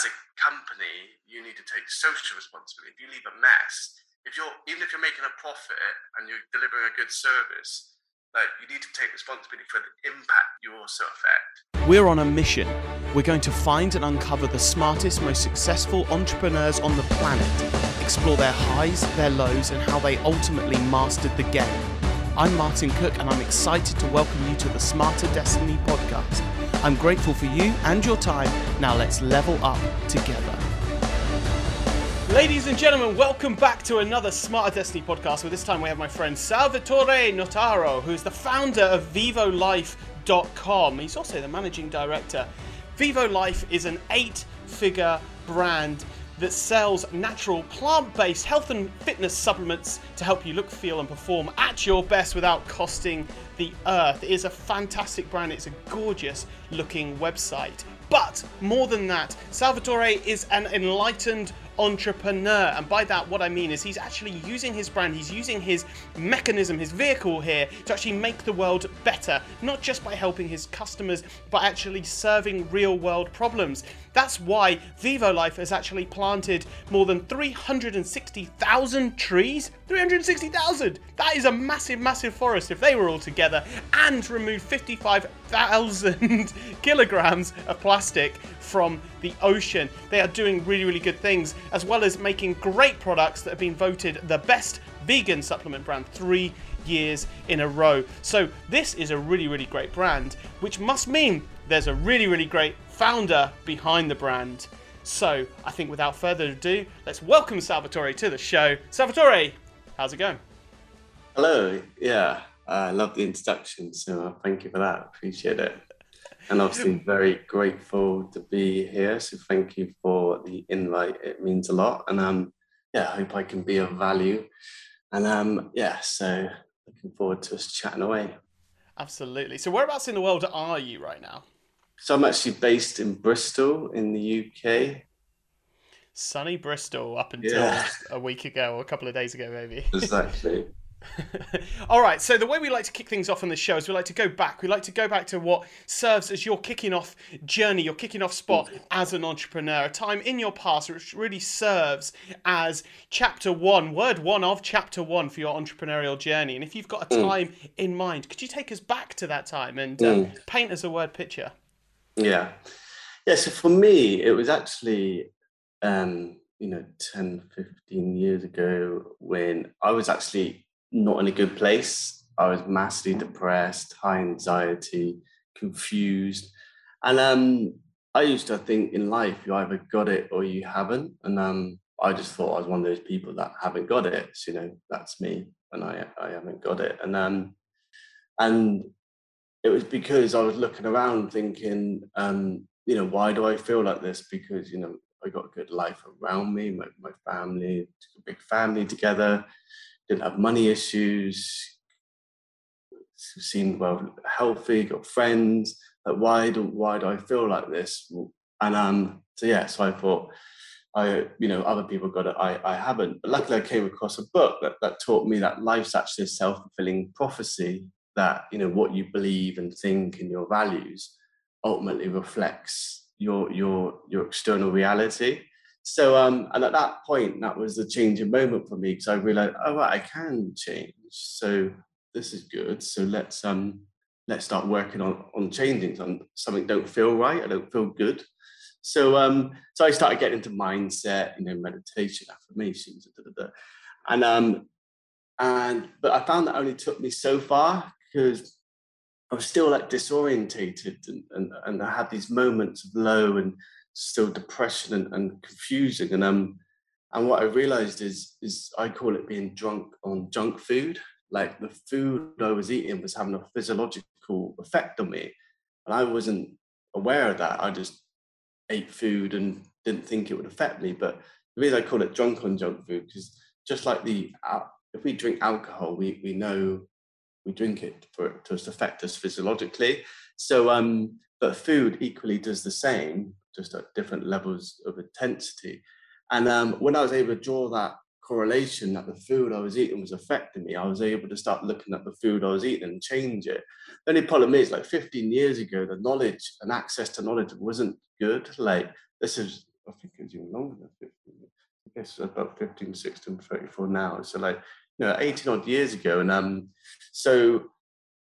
as a company, you need to take social responsibility. If you leave a mess, even if you're making a profit and you're delivering a good service, like, you need to take responsibility for the impact you also affect. We're on a mission. We're going to find and uncover the smartest, most successful entrepreneurs on the planet, explore their highs, their lows, and how they ultimately mastered the game. I'm Martin Cook, and I'm excited to welcome you to the Smarter Destiny podcast. I'm grateful for you and your time. Now let's level up together. Ladies and gentlemen, welcome back to another Smarter Destiny podcast, where this time we have my friend Salvatore Notaro, who's the founder of VivoLife.com. He's also the managing director. VivoLife is an 8-figure brand that sells natural plant-based health and fitness supplements to help you look, feel and perform at your best without costing the earth. It is a fantastic brand. It's a gorgeous looking website. But more than that, Salvatore is an enlightened entrepreneur, and by that what I mean is he's actually using his brand, he's using his mechanism, his vehicle here, to actually make the world better, not just by helping his customers, but actually serving real world problems. That's why VivoLife has actually planted more than 360,000 trees. 360,000! That is a massive, massive forest if they were all together, and removed 55,000 kilograms of plastic from the ocean. They are doing really, really good things, as well as making great products that have been voted the best vegan supplement brand 3 years in a row. So this is a really, really great brand, which must mean there's a really, really great founder behind the brand. So I think without further ado, let's welcome Salvatore to the show. Salvatore, how's it going? Hello. Yeah, I love the introduction, so thank you for that. Appreciate it. And obviously very grateful to be here. So thank you for the invite. It means a lot. And yeah, I hope I can be of value. And yeah, so looking forward to us chatting away. Absolutely. So whereabouts in the world are you right now? So I'm actually based in Bristol in the UK. Sunny Bristol up until a week ago or a couple of days ago, maybe. Exactly. All right, so the way we like to kick things off on this show is we like to go back. We like to go back to what serves as your kicking off journey, your kicking off spot as an entrepreneur, a time in your past which really serves as chapter one, word one of chapter one for your entrepreneurial journey. And if you've got a time in mind, could you take us back to that time and paint us a word picture? Yeah, so for me, it was actually, you know, 10, 15 years ago when I was actually not in a good place. I was massively depressed, high anxiety, confused. And I used to think in life, you either got it or you haven't. And I just thought I was one of those people that haven't got it. So, you know, that's me, and I haven't got it. And it was because I was looking around thinking, you know, why do I feel like this? Because, you know, I got a good life around me, my family, a big family together. Didn't have money issues, seemed well healthy, got friends. Like, why do I feel like this? And so yeah, so I thought, you know, other people got it, I haven't. But luckily, I came across a book that taught me that life's actually a self-fulfilling prophecy. That, you know, what you believe and think and your values ultimately reflects your external reality. So, and at that point, that was the changing moment for me, because I realized, oh, right, I can change. So this is good. So let's start working on changing something. Don't feel right. I don't feel good. So, so I started getting into mindset, you know, meditation, affirmations, but I found that only took me so far, because I was still like disorientated and I had these moments of low and still depression and confusing. And and what I realized is I call it being drunk on junk food. Like, the food I was eating was having a physiological effect on me, and I wasn't aware of that. I just ate food and didn't think it would affect me. But the reason I call it drunk on junk food, because just like if we drink alcohol, we know we drink it for it to affect us physiologically. So but food equally does the same, just at different levels of intensity. And when I was able to draw that correlation, that the food I was eating was affecting me, I was able to start looking at the food I was eating and change it. The only problem is, like, 15 years ago, the knowledge and access to knowledge wasn't good. Like, this is using longer than 15 years. I guess about 15, 16, 34 now. So like, you know, 18 odd years ago. And so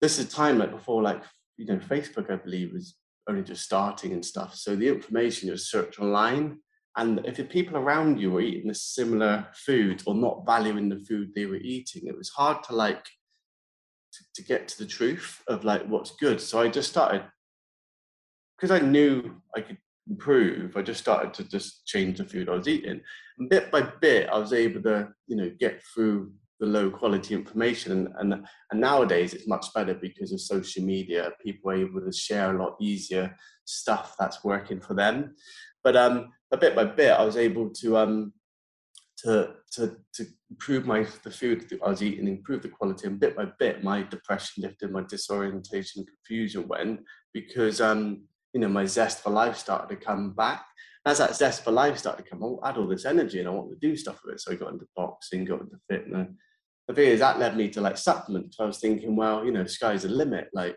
this is a time like before, like, you know, Facebook, I believe, was only just starting and stuff. So the information you search online, and if the people around you were eating a similar food or not valuing the food they were eating, it was hard to like, to get to the truth of like what's good. So I just started, because I knew I could improve, I just started to just change the food I was eating. And bit by bit, I was able to, you know, get through the low quality information. And nowadays it's much better because of social media. People are able to share a lot easier stuff that's working for them. But bit by bit, I was able to improve the food that I was eating, improve the quality. And bit by bit, my depression lifted, my disorientation, confusion went, because you know, my zest for life started to come back. As that zest for life started to come, I'll add all this energy and I want to do stuff with it. So I got into boxing, got into fitness. The thing is, that led me to like supplements. I was thinking, well, you know, sky's the limit. Like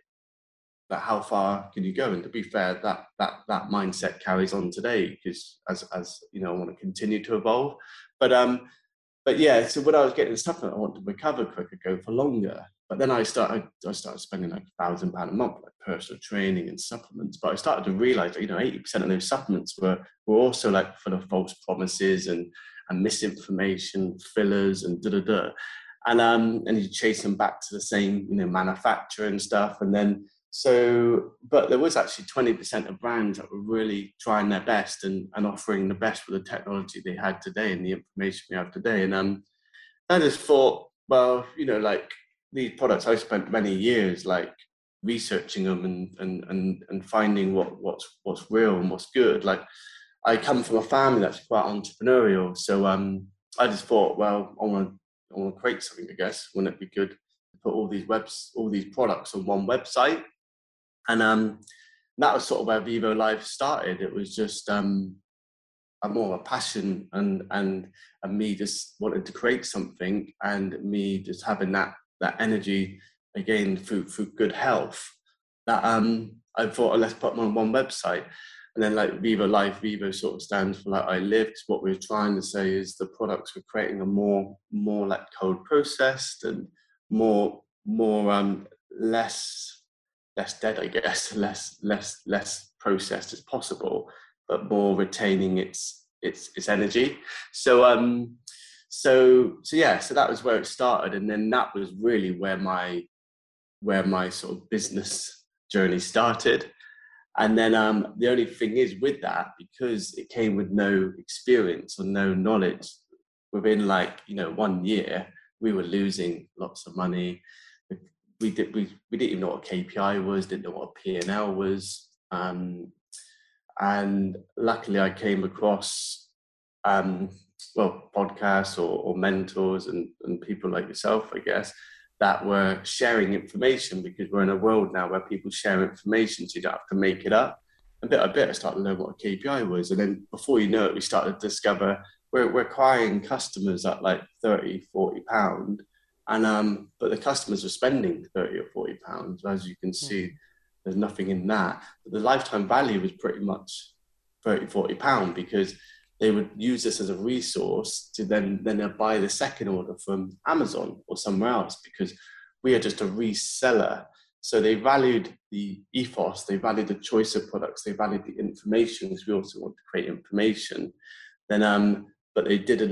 how far can you go? And to be fair, that mindset carries on today, because as you know, I want to continue to evolve. But yeah, so when I was getting supplements, I wanted to recover quicker, go for longer. But then I started spending like £1,000 a month, like personal training and supplements. But I started to realize that, you know, 80% of those supplements were also like full of false promises and misinformation, fillers and da-da-da. And you chase them back to the same, you know, manufacturer and stuff. And then, so, but there was actually 20% of brands that were really trying their best and offering the best with the technology they had today and the information we have today. And I just thought, well, you know, like, these products, I spent many years like researching them and finding what's real and what's good. Like, I come from a family that's quite entrepreneurial, so I just thought, well, I want to create something. I guess wouldn't it be good to put all these products on one website? And that was sort of where VivoLife started. It was just more of a passion and me just wanted to create something, and me just having that energy again through good health, that I thought, let's put them on one website. And then like VivoLife, Vivo sort of stands for like I lived. What we were trying to say is the products were creating a more like cold processed and more less dead, I guess, less processed as possible, but more retaining its energy. So So yeah, so that was where it started. And then that was really where my sort of business journey started. And then the only thing is with that, because it came with no experience or no knowledge, within like, you know, 1 year, we were losing lots of money. We didn't even know what a KPI was, didn't know what a P&L was. And luckily I came across, podcasts or mentors and people like yourself, I guess, that were sharing information, because we're in a world now where people share information, so you don't have to make it up. And bit by bit, I started to learn what a KPI was. And then before you know it, we started to discover we're acquiring customers at like £30-40. And, but the customers are spending £30 or £40. As you can see, there's nothing in that. But the lifetime value was pretty much £30-40, because they would use this as a resource to then buy the second order from Amazon or somewhere else, because we are just a reseller. So they valued the ethos, they valued the choice of products, they valued the information, because we also want to create information. Then, but they didn't,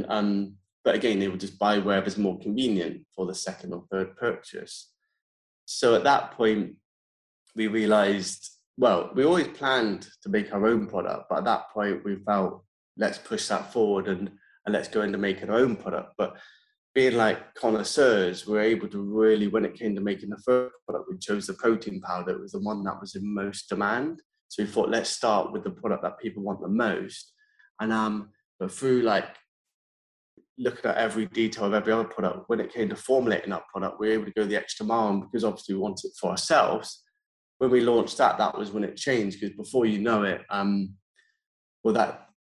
but again, they would just buy wherever's more convenient for the second or third purchase. So at that point, we realized, well, we always planned to make our own product, but at that point we felt, let's push that forward and let's go into making our own product. But being like connoisseurs, we were able to really, when it came to making the first product, we chose the protein powder. It was the one that was in most demand. So we thought, let's start with the product that people want the most. And but through like looking at every detail of every other product, when it came to formulating that product, we were able to go the extra mile, and because obviously we want it for ourselves. When we launched that, that was when it changed, because before you know it,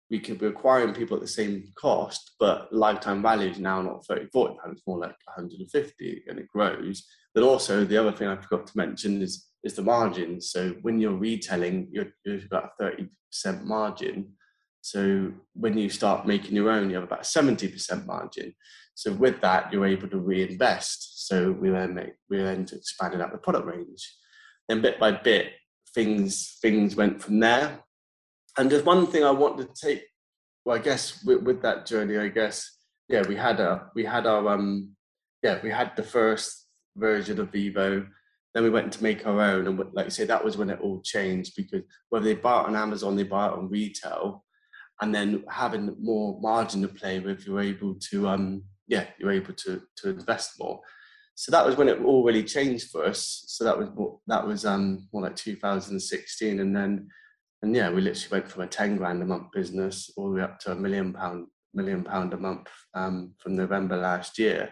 we could be acquiring people at the same cost, but lifetime value is now not £30-40, it's more like 150, and it grows. But also the other thing I forgot to mention is the margin. So when you're retailing, you've got a 30% margin. So when you start making your own, you have about a 70% margin. So with that, you're able to reinvest. So we then expanded out the product range. Then bit by bit, things went from there. And there's one thing I wanted to take, well, I guess with that journey, I guess, yeah, we had the first version of Vivo. Then we went to make our own. And like I say, that was when it all changed, because whether they buy it on Amazon, they buy it on retail. And then having more margin to play with, you're able to, you're able to invest more. So that was when it all really changed for us. So that was more like 2016. And yeah, we literally went from a 10 grand a month business all the way up to a million pound a month from November last year.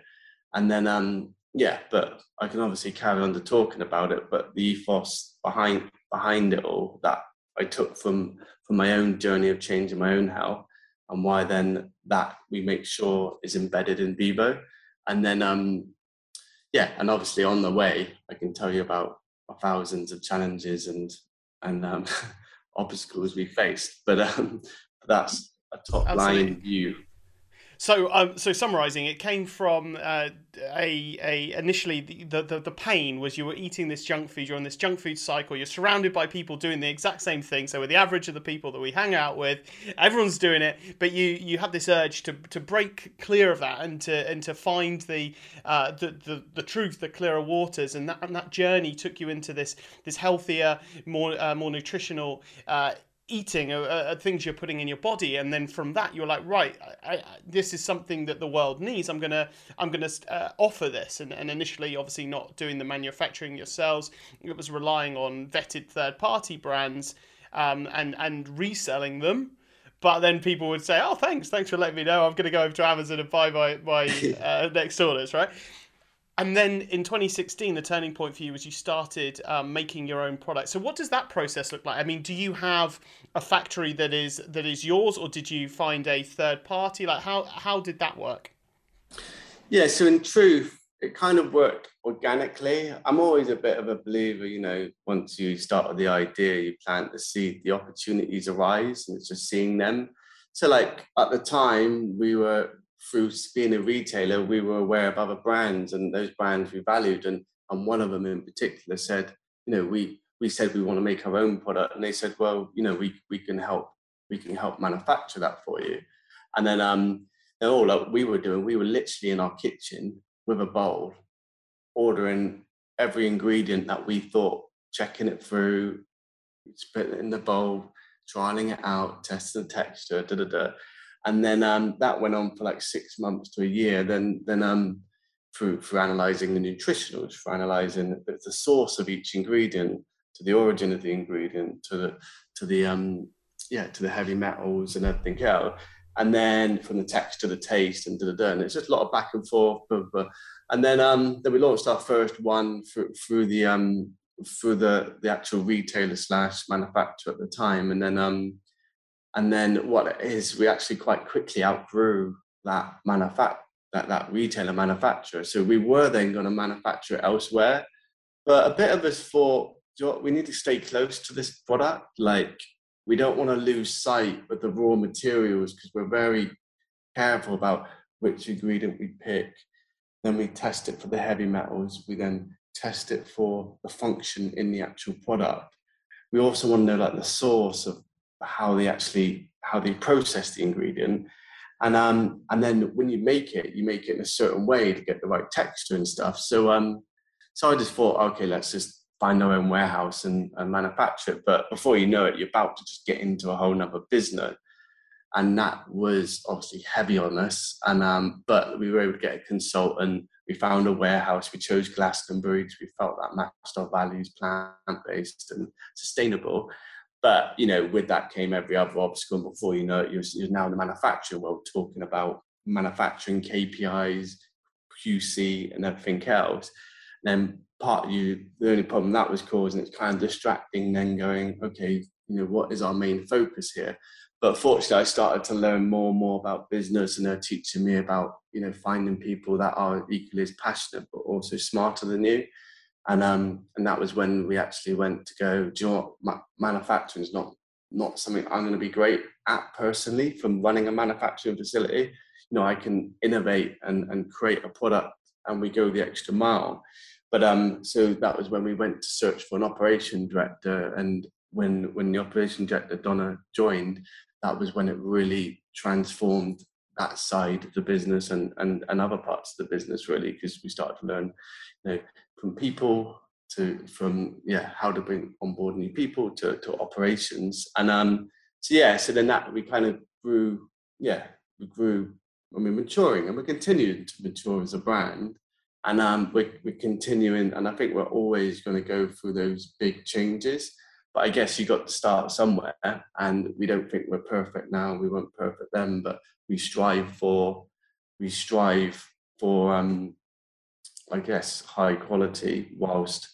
And then, yeah, but I can obviously carry on to talking about it, but the ethos behind it all that I took from my own journey of changing my own health, and why then that we make sure is embedded in Vivo. And then, yeah, and obviously on the way, I can tell you about thousands of challenges and obstacles we faced, but that's a top Absolutely. Line view. So summarising, it came from initially the pain was you were eating this junk food, you're on this junk food cycle, you're surrounded by people doing the exact same thing. So with the average of the people that we hang out with, everyone's doing it, but you have this urge to break clear of that and to find the truth, the clearer waters, and that journey took you into this healthier, more nutritional. Eating things you're putting in your body, and then from that you're like, right, I this is something that the world needs. I'm gonna offer this, and initially obviously not doing the manufacturing yourselves, it was relying on vetted third party brands and reselling them. But then people would say, oh, thanks for letting me know, I'm gonna go over to Amazon and buy my next orders, right? And then in 2016, the turning point for you was you started making your own product. So what does that process look like? I mean, do you have a factory that is yours, or did you find a third party? Like, how did that work? Yeah, so in truth, it kind of worked organically. I'm always a bit of a believer, you know, once you start with the idea, you plant the seed, the opportunities arise, and it's just seeing them. So like at the time we were, through being a retailer, we were aware of other brands, and those brands we valued, and one of them in particular said, you know, we said we want to make our own product, and they said, well, you know, we can help manufacture that for you. And then all that we were doing, we were literally in our kitchen with a bowl, ordering every ingredient that we thought, checking it through, spitting it in the bowl, trialing it out, testing the texture, And then that went on for like 6 months to a year. Then through analysing the nutritionals, for analysing the source of each ingredient, to the origin of the ingredient, to the heavy metals and everything else. And then from the texture to the taste and it's just a lot of back and forth. And then we launched our first one through the actual retailer / manufacturer at the time, and then what it is, we actually quite quickly outgrew that retailer manufacturer. So we were then going to manufacture it elsewhere. But a bit of us thought, do you know what, we need to stay close to this product. Like, we don't want to lose sight of the raw materials, because we're very careful about which ingredient we pick. Then we test it for the heavy metals. We then test it for the function in the actual product. We also want to know like the source of how they process the ingredient, and then when you make it in a certain way to get the right texture and stuff. So I just thought, okay, let's just find our own warehouse and manufacture it. But before you know it, you're about to just get into a whole nother business, and that was obviously heavy on us. And but we were able to get a consultant. We found a warehouse. We chose Glastonbury because we felt that matched our values, plant-based and sustainable. But, you know, with that came every other obstacle. And before you know it, you're now in the manufacturing world, talking about manufacturing KPIs, QC, and everything else. And then the only problem that was causing, it's kind of distracting, then going, okay, you know, what is our main focus here? But fortunately, I started to learn more and more about business, and they're teaching me about, you know, finding people that are equally as passionate, but also smarter than you. And that was when we actually went to go, do you know what, manufacturing is not not something I'm going to be great at personally, from running a manufacturing facility, you know, I can innovate and create a product, and we go the extra mile. But so that was when we went to search for an operation director, and when the operation director Donna joined, that was when it really transformed that side of the business and other parts of the business, really, because we started to learn, you know, from people to how to bring on board new people to operations. And so then that we kind of grew, and we're maturing, and we're continuing to mature as a brand. And we're continuing, and I think we're always going to go through those big changes. But I guess you got to start somewhere, and we don't think we're perfect now. We weren't perfect then, but we strive for high quality whilst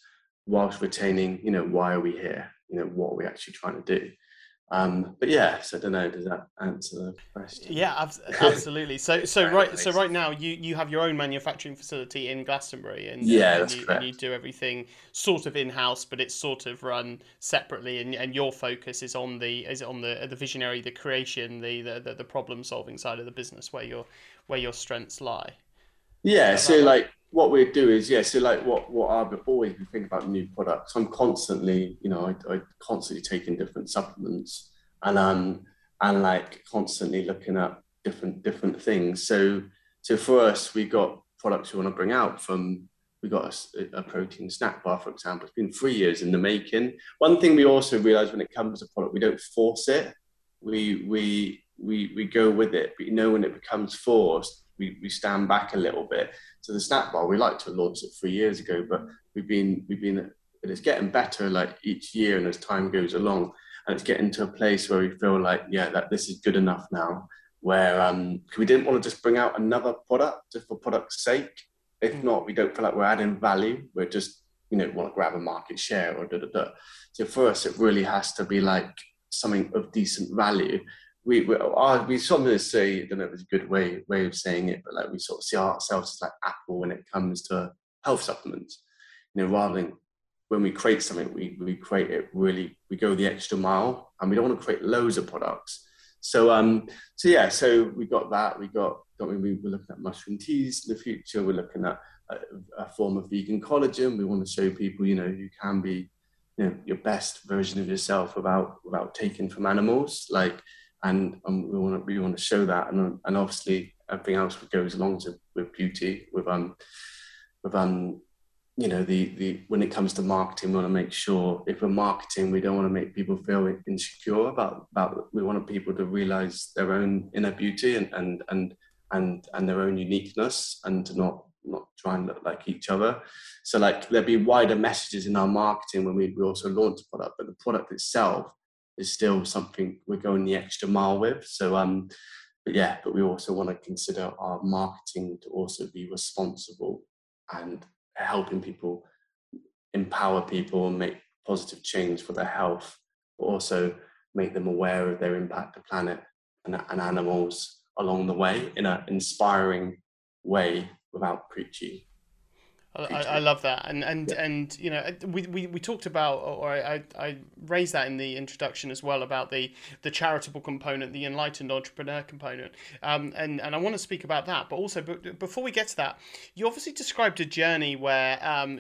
retaining, you know, why are we here? You know, what are we actually trying to do? So I don't know, does that answer the question? Yeah, absolutely. So right now you have your own manufacturing facility in Glastonbury, and you do everything sort of in-house, but it's sort of run separately, and your focus is on the visionary, the creation, the problem solving side of the business, where your strengths lie. Yeah, so like what we do is, what I've always been thinking about new products. I'm constantly, you know, I constantly taking different supplements, and like constantly looking at different things. So for us, we got products we want to bring out from. We got a protein snack bar, for example. It's been 3 years in the making. One thing we also realized when it comes to product, we don't force it. We go with it, but you know, when it becomes forced, we stand back a little bit. So the snack bar, we like to launch it 3 years ago, but we've been it's getting better like each year, and as time goes along, and it's getting to a place where we feel like that this is good enough now, where we didn't want to just bring out another product just for product's sake. If not, we don't feel like we're adding value. We're just, you know, want to grab a market share or So for us, it really has to be like something of decent value. We sort of say, I don't know if it's a good way of saying it, but like we sort of see ourselves as like Apple when it comes to health supplements. You know, rather than when we create something, we create it really, we go the extra mile, and we don't want to create loads of products. So we got that. We're looking at mushroom teas in the future. We're looking at a form of vegan collagen. We want to show people, you know, you can be, you know, your best version of yourself without taking from animals, like. And we want to show that, and obviously everything else that goes along with beauty, when it comes to marketing, we want to make sure if we're marketing, we don't want to make people feel insecure about. We want people to realise their own inner beauty and their own uniqueness, and to not try and look like each other. So like there'll be wider messages in our marketing when we also launch a product, but the product itself is still something we're going the extra mile with. So, but we also want to consider our marketing to also be responsible and helping people, empower people, and make positive change for their health, but also make them aware of their impact on the planet and animals along the way in an inspiring way without preachy. I love that, and you know, we talked about, or I raised that in the introduction as well, about the charitable component, the enlightened entrepreneur component, and I want to speak about that, but also before we get to that, you obviously described a journey where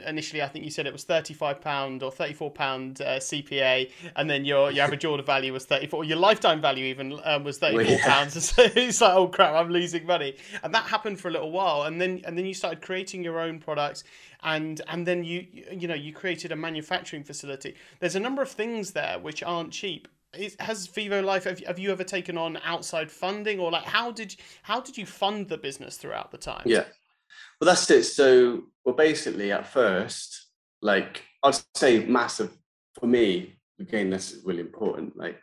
initially I think you said it was £35 or £34 CPA, and then your average order value was 34, or your lifetime value even was £34. So it's like, oh crap, I'm losing money, and that happened for a little while, and then you started creating your own products. And then you created a manufacturing facility. There's a number of things there which aren't cheap. Has VivoLife, have you ever taken on outside funding, or like how did you fund the business throughout the time? Yeah, well that's it. So basically at first, like I'd say massive for me. Again, that's really important. Like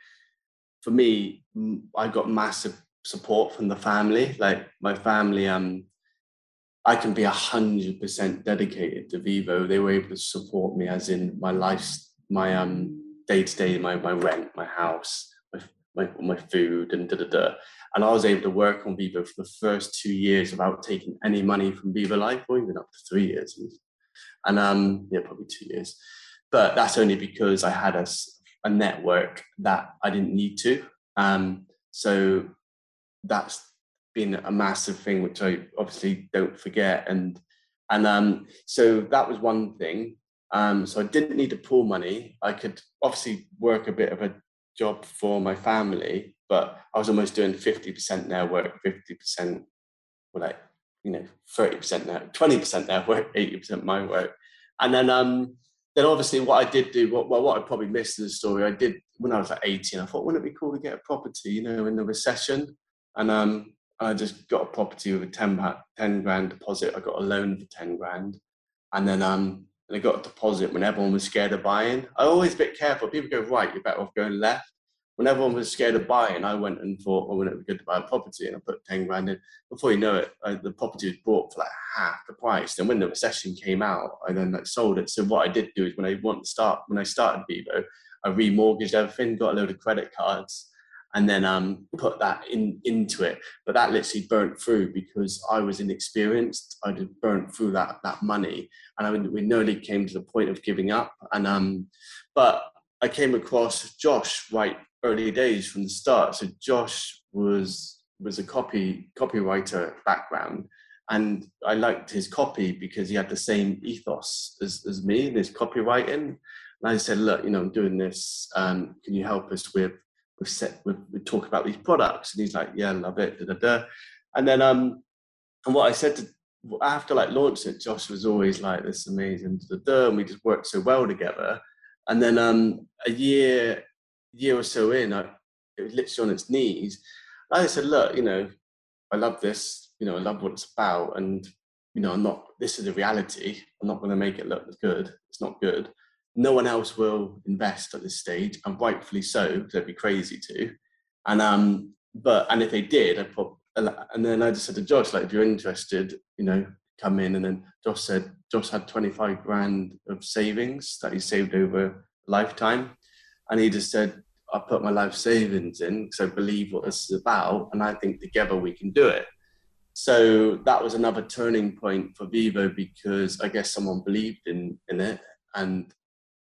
for me, I got massive support from the family. Like my family, I can be 100% dedicated to Vivo. They were able to support me, as in my life, my day to day, my rent, my house, my food, and And I was able to work on Vivo for the first 2 years without taking any money from VivoLife, or even up to 3 years, and probably 2 years. But that's only because I had a a network that I didn't need to. So that's been a massive thing, which I obviously don't forget. And so that was one thing. So I didn't need to pool money. I could obviously work a bit of a job for my family, but I was almost doing 50% their work, 50%, well, like, you know, 30% now, 20% their work, 80% my work. And then obviously what I did do, what I probably missed in the story, I did when I was like 18, I thought, wouldn't it be cool to get a property, you know, in the recession? And I just got a property with a 10 grand deposit. I got a loan for 10 grand. And then and I got a deposit when everyone was scared of buying. I always a bit careful. People go, right, you're better off going left. When everyone was scared of buying, I went and thought, oh, wouldn't it be good to buy a property? And I put 10 grand in. Before you know it, the property was bought for like half the price. And when the recession came out, I then like sold it. So what I did do is when I started Vivo, I remortgaged everything, got a load of credit cards, and then put that into it. But that literally burnt through because I was inexperienced. I just burnt through that money. And we nearly came to the point of giving up. And but I came across Josh right early days from the start. So Josh was a copywriter background. And I liked his copy because he had the same ethos as me in his copywriting. And I said, look, you know, I'm doing this. Can you help us we talk about these products? And he's like, yeah, love it, da, da, da. And then and what I said to after like launching it, Josh was always like, this is amazing, da, da, da, and we just worked so well together. And then a year or so in, it was literally on its knees. And I said, look, you know, I love this, you know, I love what it's about, and you know, this is the reality. I'm not going to make it look good. It's not good. No one else will invest at this stage, and rightfully so, because they'd be crazy to. And if they did, and then I just said to Josh, like, if you're interested, you know, come in. And then Josh had 25 grand of savings that he saved over a lifetime, and he just said, I put my life savings in because I believe what this is about, and I think together we can do it. So that was another turning point for Vivo, because I guess someone believed in it, and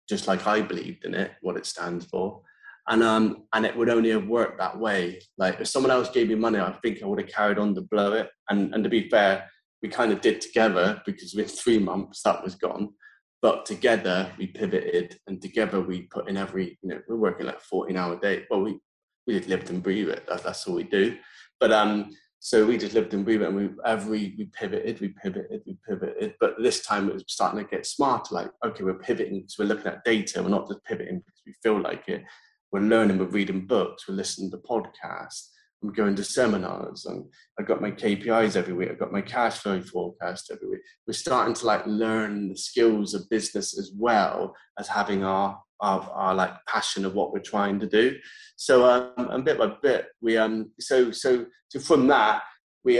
just like I believed in it, what it stands for. And it would only have worked that way. Like, if someone else gave me money, I think I would have carried on to blow it. And to be fair, we kind of did together, because with 3 months that was gone. But together we pivoted, and together we put in every, you know, we're working like 14-hour day. Well, we just lived and breathed it. That's all we do. But so we just lived and breathed it, and we pivoted. But this time it was starting to get smart. Like, okay, we're pivoting because we're looking at data. We're not just pivoting because we feel like it. We're learning, we're reading books, we're listening to podcasts, we're going to seminars, and I've got my KPIs every week. I've got my cash flow forecast every week. We're starting to like learn the skills of business as well as having our like passion of what we're trying to do. So and bit by bit we so from that we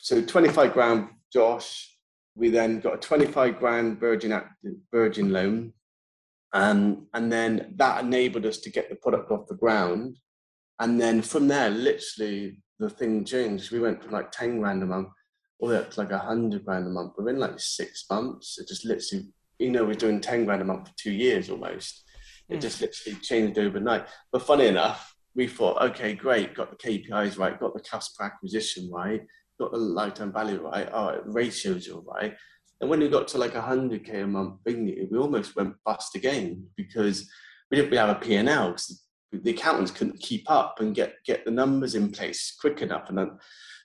25 grand Josh, we then got a 25 grand Virgin loan, and then that enabled us to get the product off the ground. And then from there, literally the thing changed. We went from like 10 grand a month all the way up to like 100 grand a month within like 6 months. It just literally, you know, we're doing 10 grand a month for 2 years almost. It just literally changed overnight. But funny enough, we thought, okay, great, got the KPIs right, got the cost per acquisition right, got the lifetime value right, ratios are right. And when we got to like 100K a month, we almost went bust again, because we didn't really have a P&L, because the accountants couldn't keep up and get the numbers in place quick enough. And then,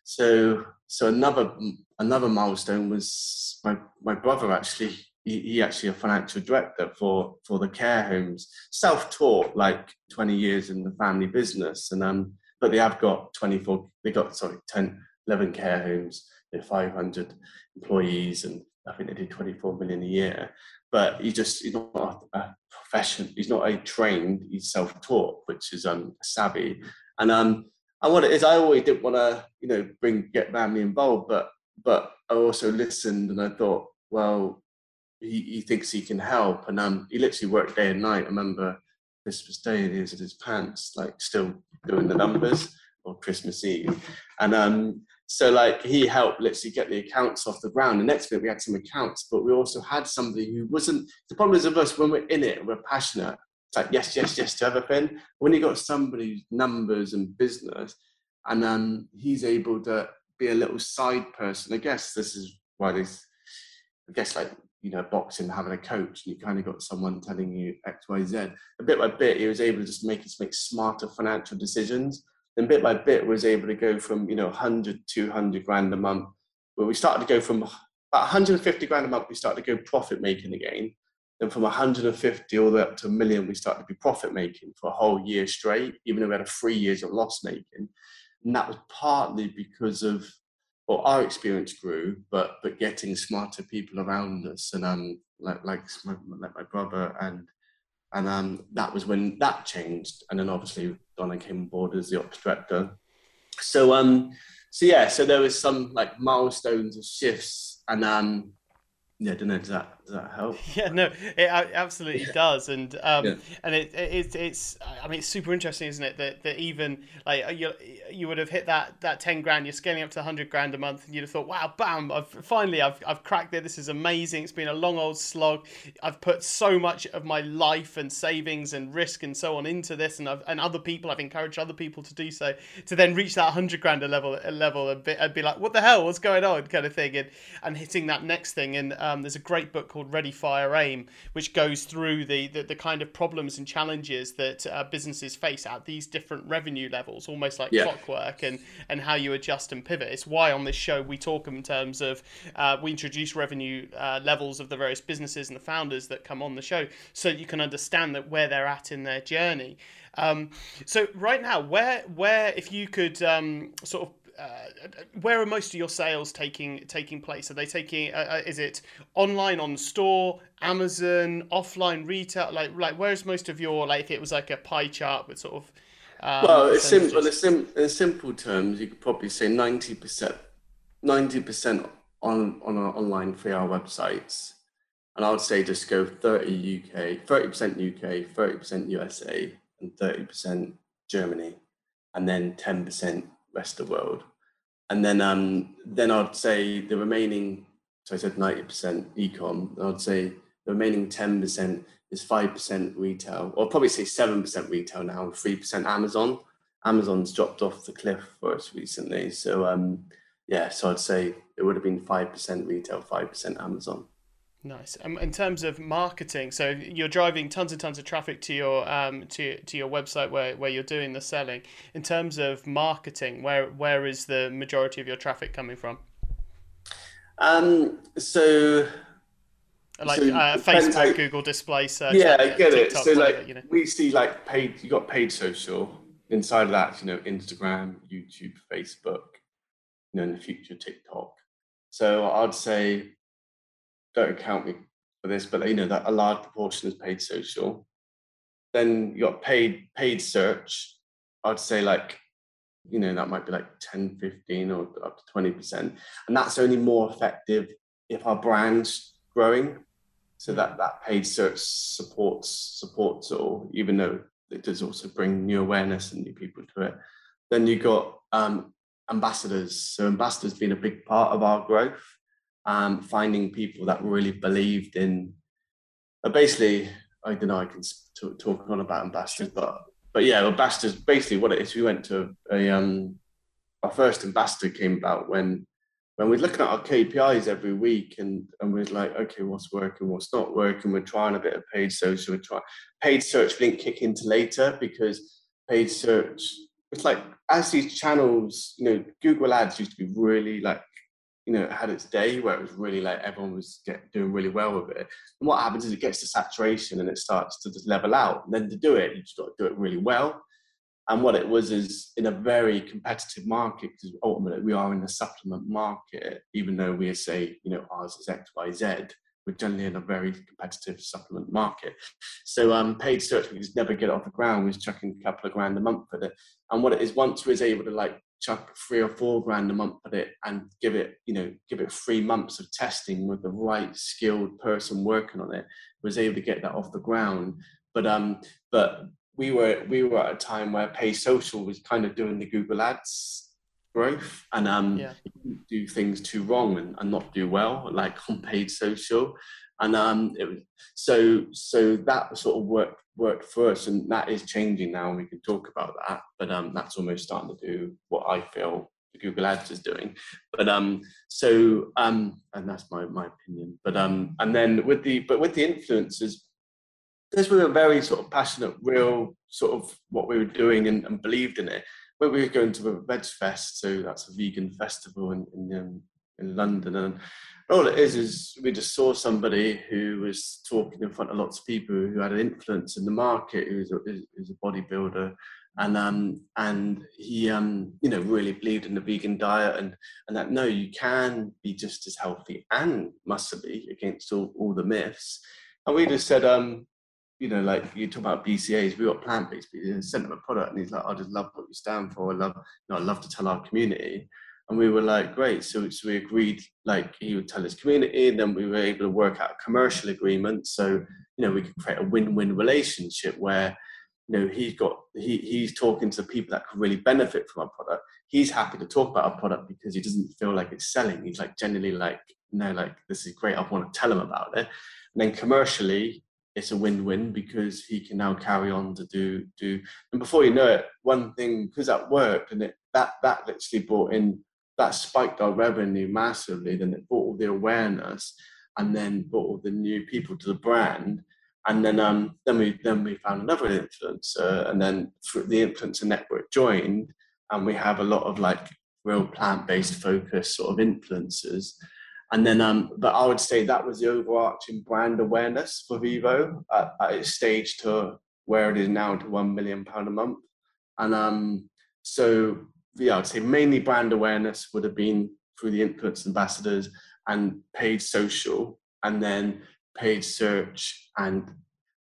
so another milestone was my brother actually. He actually a financial director for the care homes, self-taught, like 20 years in the family business. And but they have got 11 care homes, they're 500 employees, and I think they do 24 million a year. But he's not a profession, he's not a trained, he's self-taught, which is savvy. And what it is, I always didn't want to, you know, get family involved, but I also listened, and I thought, well, he thinks he can help. And he literally worked day and night. I remember Christmas Day, and he was in his pants, like still doing the numbers, or Christmas Eve. And so like he helped literally get the accounts off the ground. The next bit we had some accounts, but we also had somebody who wasn't, the problem is with us, when we're in it, we're passionate, It's like, yes, yes, yes to everything. When you got somebody's numbers and business, and he's able to be a little side person, I guess this is why this, I guess like, you know, boxing, having a coach, and you kind of got someone telling you X, Y, Z. And bit by bit, he was able to just make smarter financial decisions. Then bit by bit, was able to go from, you know, 100, 200 grand a month, where we started to go from about 150 grand a month, we started to go profit making again. Then from 150 all the way up to $1 million, we started to be profit making for a whole year straight, even though we had 3 years of loss making. And that was partly because of, well, our experience grew, but getting smarter people around us, and like my brother, and that was when that changed. And then obviously Donna came on board as the ops director. So there was some like milestones and shifts, and I don't know, does that help? Yeah, no, it absolutely does, and and it's I mean, it's super interesting, isn't it? That even like you would have hit that 10 grand, you're scaling up to 100 grand a month, and you'd have thought, wow, bam! I've finally cracked it. This is amazing. It's been a long old slog. I've put so much of my life and savings and risk and so on into this, and I've encouraged other people to do so, to then reach that 100 grand a level and be like, what the hell? What's going on? Kind of thing, and hitting that next thing and. There's a great book called Ready, Fire, Aim, which goes through the kind of problems and challenges that businesses face at these different revenue levels, almost like clockwork, and how you adjust and pivot. It's why on this show we talk in terms of, we introduce revenue levels of the various businesses and the founders that come on the show, so you can understand that where they're at in their journey. So right now, where if you could sort of where are most of your sales taking place? Are they taking? Is it online, on store, Amazon, offline retail? Like where is most of your, like, if it was like a pie chart with sort of? Well, it's simple. In simple terms, you could probably say 90% on our online 3R websites, and I would say just go 30% UK, 30% USA, and 30% Germany, and then 10%. Rest of the world. And then I'd say the remaining, so I said 90% e-com, I'd say the remaining 10% is 5% retail, or probably say 7% retail now, and 3% Amazon. Amazon's dropped off the cliff for us recently. So so I'd say it would have been 5% retail, 5% Amazon. Nice. In terms of marketing, so you're driving tons and tons of traffic to your to your website where you're doing the selling. In terms of marketing, where is the majority of your traffic coming from? Facebook, Google display search. Yeah, I get it. TikTok, so whatever, we see like paid. You got paid social inside of that. Instagram, YouTube, Facebook. In the future, TikTok. So I'd say. Don't count me for this, but that a large proportion is paid social. Then you got paid search. I'd say that might be like 10, 15 or up to 20%. And that's only more effective if our brand's growing. So that paid search supports it all, even though it does also bring new awareness and new people to it. Then you got ambassadors. So ambassadors been a big part of our growth. Finding people that really believed in, basically, I don't know, I can talk on about ambassadors, but yeah, ambassadors, basically what it is, we went to our first ambassador came about when we're looking at our KPIs every week, and we're like, okay, what's working, what's not working, we're trying a bit of paid social, paid search we didn't kick into later, because paid search, it's like, as these channels, Google ads used to be really like, it had its day where it was really like everyone was doing really well with it. And what happens is it gets to saturation and it starts to just level out. And then to do it, you just got to do it really well. And what it was is in a very competitive market, because ultimately we are in the supplement market, even though we say, ours is X, Y, Z, we're generally in a very competitive supplement market. So paid search, we just never get off the ground. We're chucking a couple of grand a month for it. And what it is, once we're able to chuck 3 or 4 grand a month at it and give it 3 months of testing with the right skilled person working on it, was able to get that off the ground. But we were at a time where Pay Social was kind of doing the Google ads growth, and you couldn't do things too wrong and not do well, like on paid social. And it was, so that sort of worked worked for us, and that is changing now, and we can talk about that, but that's almost starting to do what I feel Google Ads is doing. But and that's my opinion. But and then with the influencers, because we were very sort of passionate, real sort of what we were doing, and believed in it. When we were going to a Veg Fest, so that's a vegan festival in London, and all it is we just saw somebody who was talking in front of lots of people who had an influence in the market, who's a bodybuilder. And he, you know, really believed in the vegan diet and that, no, you can be just as healthy and muscly against all the myths. And we just said, you know, like you talk about BCAs, we got plant-based, but you sent him a product and he's like, I just love what you stand for. I love to tell our community. And we were like, great. So we agreed, like he would tell his community, and then we were able to work out a commercial agreement. So, you know, we could create a win-win relationship where, you know, he's talking to people that could really benefit from our product. He's happy to talk about our product because he doesn't feel like it's selling. He's like genuinely like, no, like this is great. I want to tell him about it. And then commercially, it's a win-win because he can now carry on to do. And before you know it, one thing, because that worked, and that literally brought in, that spiked our revenue massively. Then it brought all the awareness, and then brought all the new people to the brand. And then we found another influencer, and then through the influencer network joined, and we have a lot of like real plant-based focus sort of influencers. And then, but I would say that was the overarching brand awareness for Vivo at its stage to where it is now, to £1 million a month. And so yeah, I'd say mainly brand awareness would have been through the influence ambassadors and paid social, and then paid search, and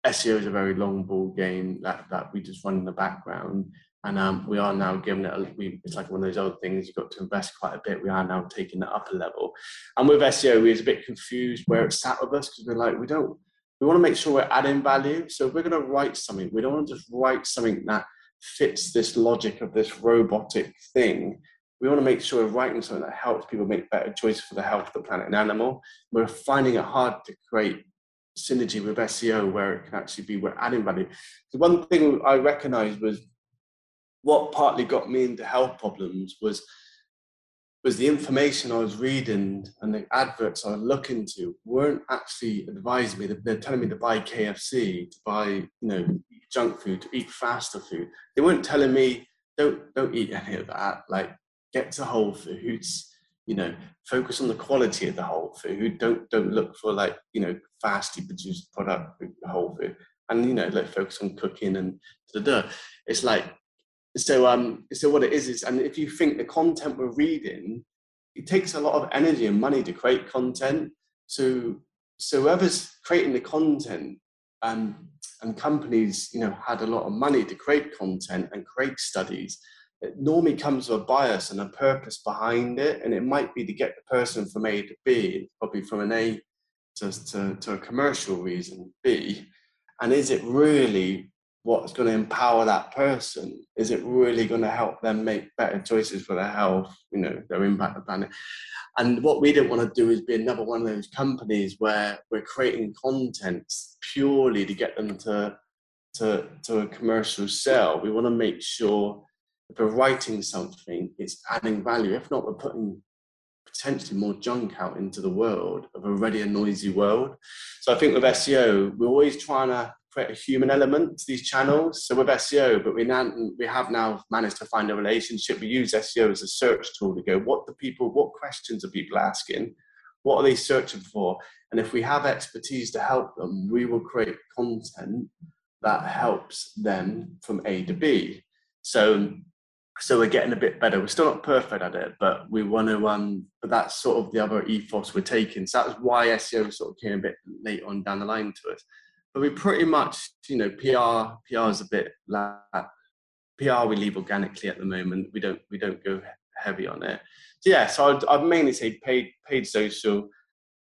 SEO is a very long ball game that we just run in the background. And we are now giving it, it's like one of those other things, you've got to invest quite a bit. We are now taking it up a level. And with SEO, we was a bit confused where it sat with us, because we're like, we want to make sure we're adding value. So if we're going to write something, we don't want to just write something that fits this logic of this robotic thing. We want to make sure we're writing something that helps people make better choices for the health of the planet and animal. We're finding it hard to create synergy with SEO where it can actually be we're adding value. The one thing I recognized was what partly got me into health problems was the information I was reading and the adverts I was looking to weren't actually advising me. They're telling me to buy KFC, to buy, you know, junk food, to eat faster food. They weren't telling me don't eat any of that. Like, get to Whole Foods, you know, focus on the quality of the whole food. Don't look for, like, you know, fasty produced product with the whole food. And, you know, like focus on cooking and da-da. It's like, so what it is, and if you think the content we're reading, it takes a lot of energy and money to create content. So whoever's creating the content, and companies, you know, had a lot of money to create content and create studies. It normally comes with a bias and a purpose behind it, and it might be to get the person from A to B, probably from an A to a commercial reason, B. And is it really what's going to empower that person? Is it really going to help them make better choices for their health, you know, their impact on the planet? And what we didn't want to do is be another one of those companies where we're creating content purely to get them to a commercial sale. We want to make sure if we're writing something, it's adding value. If not, we're putting potentially more junk out into the world of already a noisy world. So I think with SEO, we're always trying to create a human element to these channels. So with SEO, but we have now managed to find a relationship. We use SEO as a search tool to go, what questions are people asking? What are they searching for? And if we have expertise to help them, we will create content that helps them from A to B. So we're getting a bit better. We're still not perfect at it, but we want to. But that's sort of the other ethos we're taking. So that's why SEO sort of came a bit late on down the line to us. But we pretty much, you know, PR is a bit like PR. We leave organically at the moment. We don't go heavy on it. So yeah. So I'd mainly say paid social,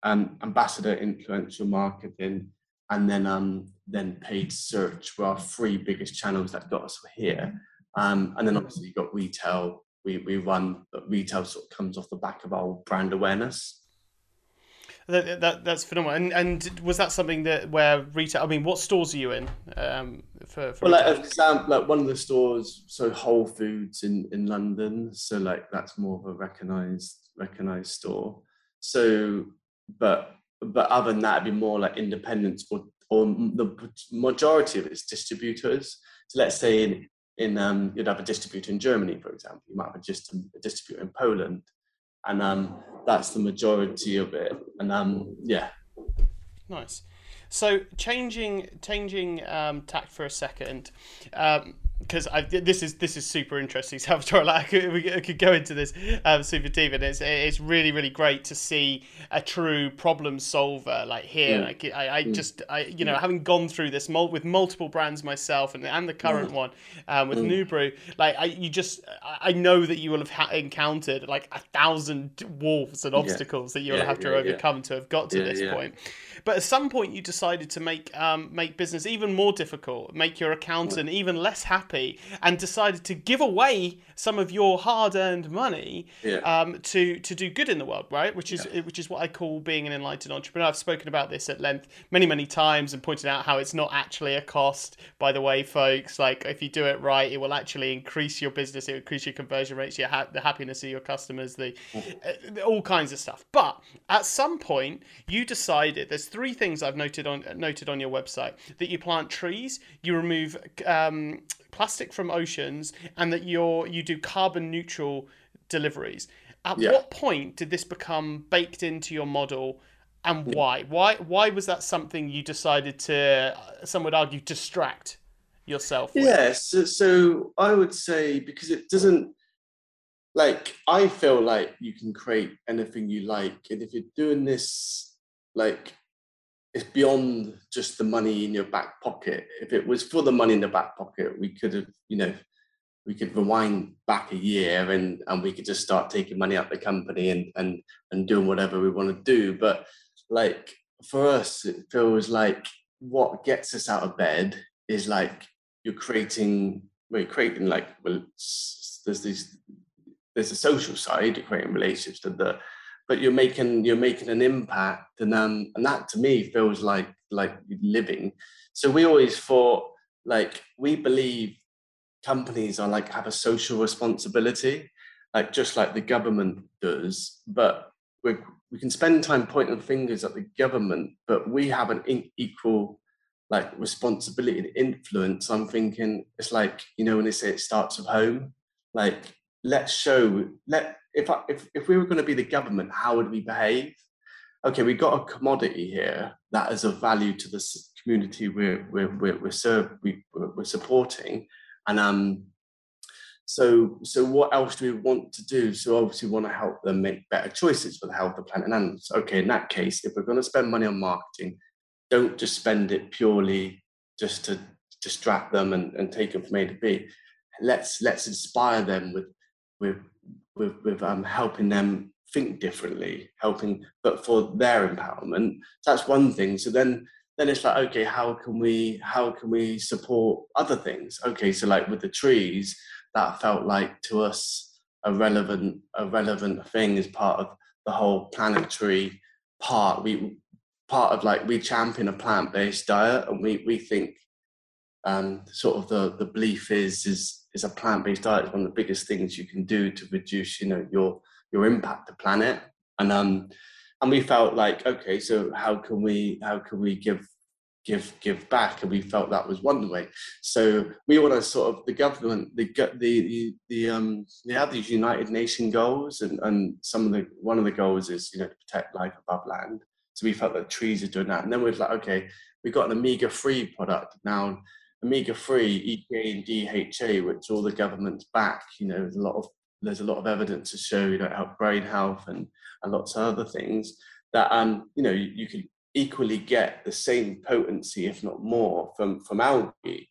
ambassador, influential marketing, and then paid search were our three biggest channels that got us here. And then obviously you've got retail, we run, but retail sort of comes off the back of our brand awareness. That's phenomenal. And was that something that where retail? I mean, what stores are you in? For well, like, one of the stores, so Whole Foods in London. So like that's more of a recognised store. So, but other than that, it'd be more like independents or the majority of it's distributors. So let's say in you'd have a distributor in Germany, for example. You might have a distributor in Poland. And that's the majority of it. And yeah. Nice. So changing tack for a second, because this is super interesting. Salvatore, like we could go into this super deep, and it's really great to see a true problem solver like here. Yeah. Like I having gone through this with multiple brands myself, and the current one with New Brew, like I know that you will have encountered like 1,000 wolves and obstacles that you will have to overcome to have got to this point. But at some point you decided to make business even more difficult, make your accountant even less happy, and decided to give away some of your hard-earned money to do good in the world, right? Which is what I call being an enlightened entrepreneur. I've spoken about this at length many times and pointed out how it's not actually a cost, by the way, folks. Like if you do it right, it will actually increase your business, it will increase your conversion rates, the happiness of your customers, all kinds of stuff. But at some point you decided there's three things I've noted on your website: that you plant trees, you remove plastic from oceans, and that you do carbon neutral deliveries. At what point did this become baked into your model, and why? Why was that something you decided to? Some would argue distract yourself with? Yes. Yeah, so I would say because it doesn't. Like I feel like you can create anything you like, and if you're doing this, like. It's beyond just the money in your back pocket. If it was for the money in the back pocket, we could have, we could rewind back a year and we could just start taking money out the company and doing whatever we want to do. But like for us, it feels like what gets us out of bed is like you're creating like, well, there's a social side, you're creating relationships to the. But you're making an impact, and that to me feels like living. So we always thought like we believe companies are like have a social responsibility, like just like the government does. But we can spend time pointing fingers at the government, but we have an equal like responsibility and influence. I'm thinking it's like when they say it starts at home, like let's show. If we were going to be the government, how would we behave? Okay, we got a commodity here that is of value to the community we're supporting, and so what else do we want to do? So obviously, we want to help them make better choices for the health of the planet and animals. Okay, in that case, if we're going to spend money on marketing, don't just spend it purely just to distract them and take them from A to B. Let's inspire them with helping them think differently, but for their empowerment. That's one thing. So then it's like, okay, how can we support other things? Okay, so like with the trees, that felt like to us a relevant thing as part of the whole planetary part. We champion a plant-based diet, and we think sort of the belief is a plant-based diet is one of the biggest things you can do to reduce, your impact to planet. And and we felt like, okay, so how can we give back? And we felt that was one way. So we want to sort of the government, they have these United Nations goals, and one of the goals is to protect life above land. So we felt that trees are doing that. And then we're like, okay, we've got an omega-3 product now. Omega-3, EPA and DHA, which all the governments back, there's a lot of evidence to show, help brain health and lots of other things that, you could equally get the same potency, if not more, from algae.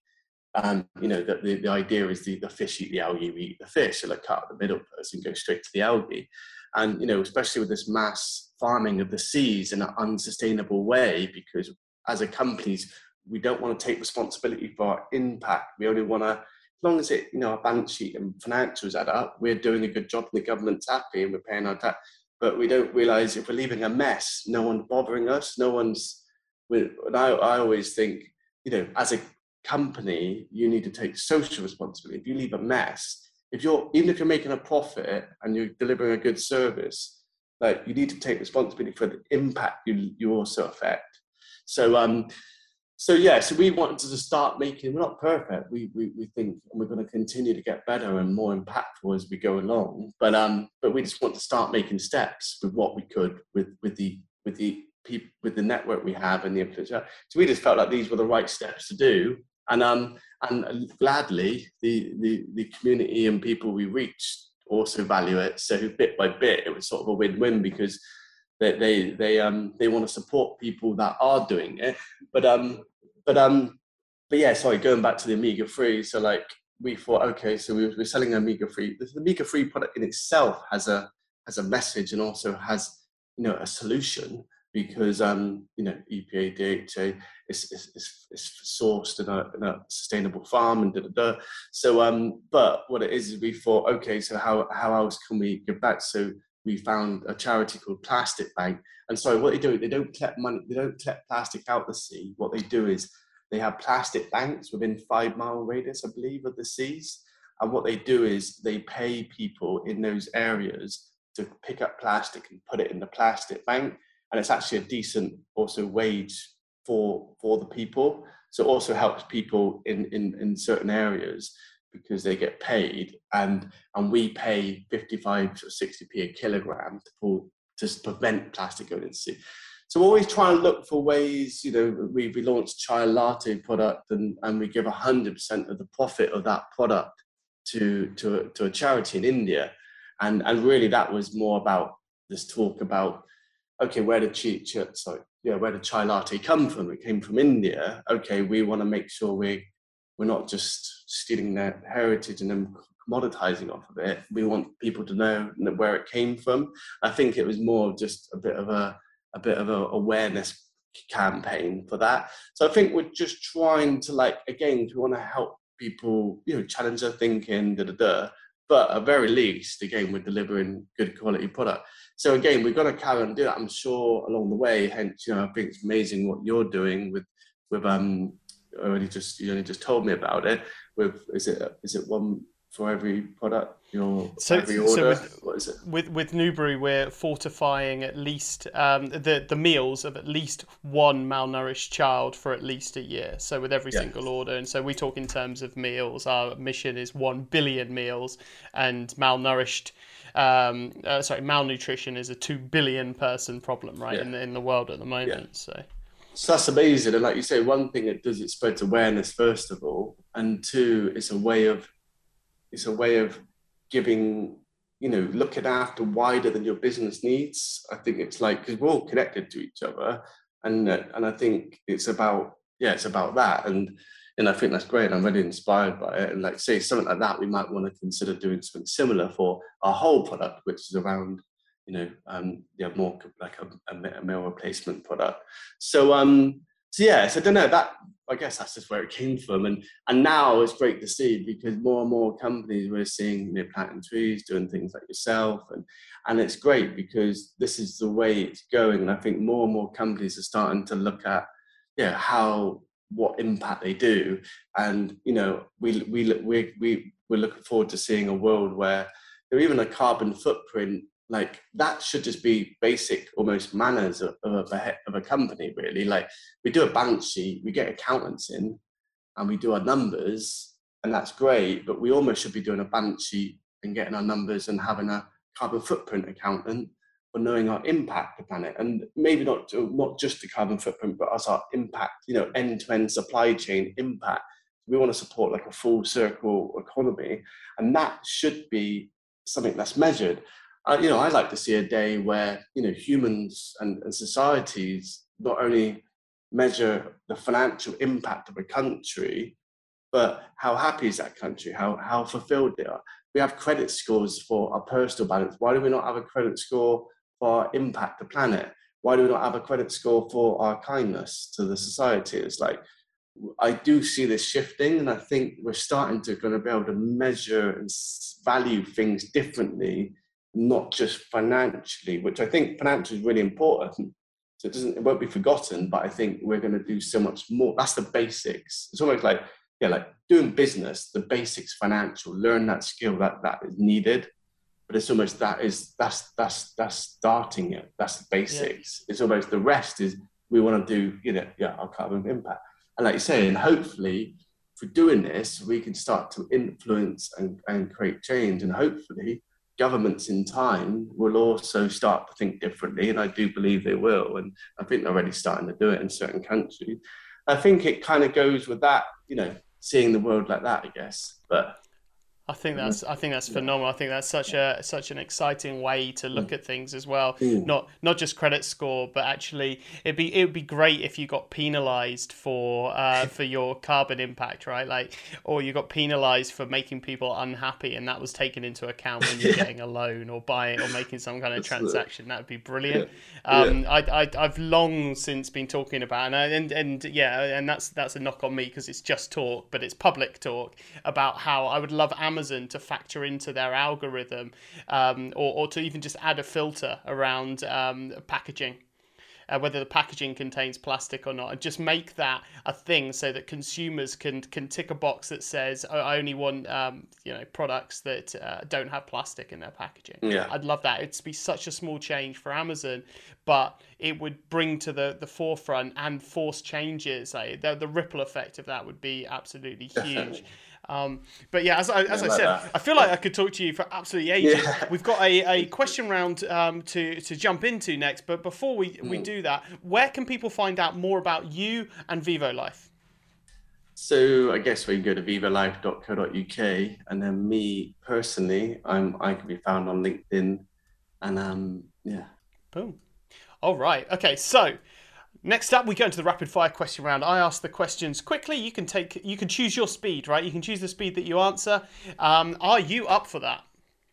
That the idea is the fish eat the algae, we eat the fish, so like cut out the middle person, go straight to the algae. And, especially with this mass farming of the seas in an unsustainable way, because as a company's, we don't want to take responsibility for our impact. We only want to, as long as it, our balance sheet and financials add up, we're doing a good job and the government's happy and we're paying our tax. but we don't realize if we're leaving a mess, no one's bothering us, no one's, I always think, you know, as a company, you need to take social responsibility. If you leave a mess, if you're, even if you're making a profit and you're delivering a good service, like you need to take responsibility for the impact you also affect. So, so we wanted to start making, we're not perfect, we think, and we're going to continue to get better and more impactful as we go along, but we just want to start making steps with what we could with the people, with the network we have and the influencer. So we just felt like these were the right steps to do, and gladly the community and people we reached also value it. So bit by bit, it was sort of a win-win, because they want to support people that are doing it, but yeah, sorry, going back to the omega-3. So like we thought, okay, so we're selling omega-3. The omega-3 product in itself has a message and also has, you know, a solution, because you know, EPA, DHA is sourced in a sustainable farm and So but what it is we thought, okay, so how else can we give back? So we found a charity called Plastic Bank. And so what they do, they don't collect money, they don't collect plastic out the sea. What they do is they have plastic banks within 5-mile radius, I believe, of the seas. And what they do is they pay people in those areas to pick up plastic and put it in the plastic bank. And it's actually a decent also wage for the people. So it also helps people in certain areas, because they get paid, and we pay 55 or 60p a kilogram to prevent plastic going into the sea. So we're always trying to look for ways, you know, we launched chai latte product, and we give 100% of the profit of that product to a charity in India. And really that was more about this talk about, okay, where did chai latte come from? It came from India. Okay, we want to make sure we're not just stealing their heritage and then commoditizing off of it. We want people to know where it came from. I think it was more just a bit of a awareness campaign for that. So I think we're just trying to, like, again, we want to help people, you know, challenge their thinking, But at very least, again, we're delivering good quality product. So again, we've got to carry on and do that, I'm sure, along the way. Hence, you know, I think it's amazing what you're doing with you only just told me about it. With is it one for every product? Every order. So what is it? With Newbury, we're fortifying at least the meals of at least one malnourished child for at least a year. So with every single order, and so we talk in terms of meals. Our mission is 1 billion meals, and malnutrition is a 2 billion person problem, right, in the world at the moment. Yeah. So that's amazing. And like you say, one thing it does, it spreads awareness, first of all, and two, it's a way of giving, you know, looking after wider than your business needs. I think it's like, because we're all connected to each other, and I think it's about that, and I think that's great. I'm really inspired by it, and like say something like that, we might want to consider doing something similar for our whole product, which is around, you know, more like a meal replacement product. So I don't know, that, I guess that's just where it came from. And now it's great to see, because more and more companies we're seeing, you know, planting trees, doing things like yourself. And it's great because this is the way it's going. And I think more and more companies are starting to look at, you know, what impact they do. And, you know, we're looking forward to seeing a world where there even a carbon footprint, like that should just be basic, almost manners of a company, really. Like we do a balance sheet, we get accountants in, and we do our numbers, and that's great. But we almost should be doing a balance sheet and getting our numbers and having a carbon footprint accountant for knowing our impact to the planet, and maybe not just the carbon footprint, but also our impact. You know, end-to-end supply chain impact. We want to support like a full circle economy, and that should be something that's measured. You know, I like to see a day where, you know, humans and societies not only measure the financial impact of a country, but how happy is that country, how fulfilled they are. We have credit scores for our personal balance. Why do we not have a credit score for our impact to the planet? Why do we not have a credit score for our kindness to the society? It's like, I do see this shifting, and I think we're starting to be able to measure and value things differently not just financially, which I think financially is really important. So it won't be forgotten, but I think we're going to do so much more. That's the basics. It's almost like, yeah, like doing business, the basics financial, learn that skill that is needed. But it's almost that's starting it. That's the basics. Yeah. It's almost the rest is we want to do, our carbon impact. And like you say, and hopefully for doing this, we can start to influence and create change. And hopefully governments in time will also start to think differently. And I do believe they will. And I think they're already starting to do it in certain countries. I think it kind of goes with that, seeing the world like that, I guess. But I think that's phenomenal. I think that's such an exciting way to look at things as well. Not just credit score, but actually it'd be great if you got penalized for your carbon impact, right? Like, or you got penalized for making people unhappy, and that was taken into account when you're getting a loan or buying or making some kind of transaction. That would be brilliant. Yeah. I've long since been talking about, and that's a knock on me because it's just talk, but it's public talk about how I would love Amazon to factor into their algorithm or to even just add a filter around packaging, whether the packaging contains plastic or not, and just make that a thing so that consumers can tick a box that says, oh, I only want products that don't have plastic in their packaging. Yeah. I'd love that. It'd be such a small change for Amazon, but it would bring to the forefront and force changes. Like, the ripple effect of that would be absolutely huge. But yeah, as I said, that. I feel like I could talk to you for absolutely ages. Yeah. We've got a question round to jump into next. But before we do that, where can people find out more about you and VivoLife? So I guess we can go to vivolife.co.uk. And then me personally, I can be found on LinkedIn. And yeah. Boom. All right. Okay. So next up, we go into the rapid fire question round. I ask the questions quickly. You can choose your speed, right? You can choose the speed that you answer. Are you up for that?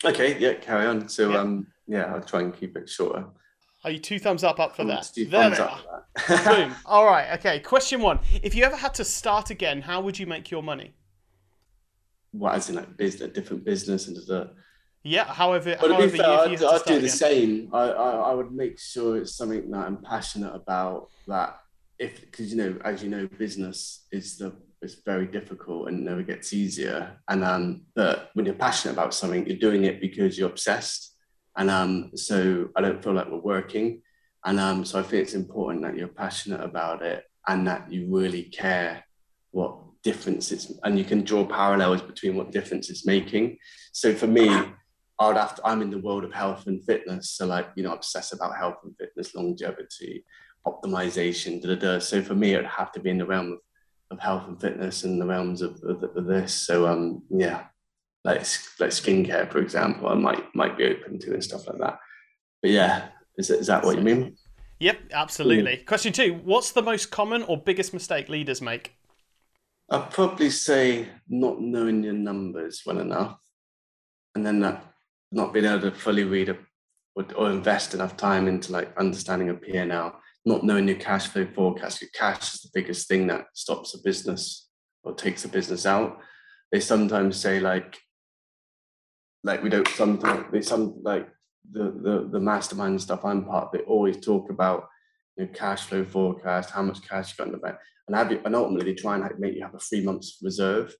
Okay, yeah, carry on. So, I'll try and keep it shorter. Are you two thumbs up for that? Two thumbs up for that. Boom. All right, okay. Question one. If you ever had to start again, how would you make your money? Well, as in like business, different business and dessert. Yeah, however fair, I'd do the same. I would make sure it's something that I'm passionate about. Because business is very difficult and never gets easier. And but when you're passionate about something, you're doing it because you're obsessed. And so I don't feel like we're working. And so I think it's important that you're passionate about it and that you really care what difference it's, and you can draw parallels between what difference it's making. So for me, I'm in the world of health and fitness. So obsess about health and fitness, longevity, optimization, So for me, it would have to be in the realm of health and fitness and the realms of this. So, like skincare, for example, I might be open to and stuff like that. But yeah, is that what you mean? Yep, absolutely. Yeah. Question two, what's the most common or biggest mistake leaders make? I'd probably say not knowing your numbers well enough. And then not being able to fully read or invest enough time into understanding a P&L, not knowing your cash flow forecast. Your cash is the biggest thing that stops a business or takes a business out. They sometimes say the mastermind stuff I'm part of, they always talk about your cash flow forecast, how much cash you got in the bank, and ultimately they try and make you have a 3 months reserve.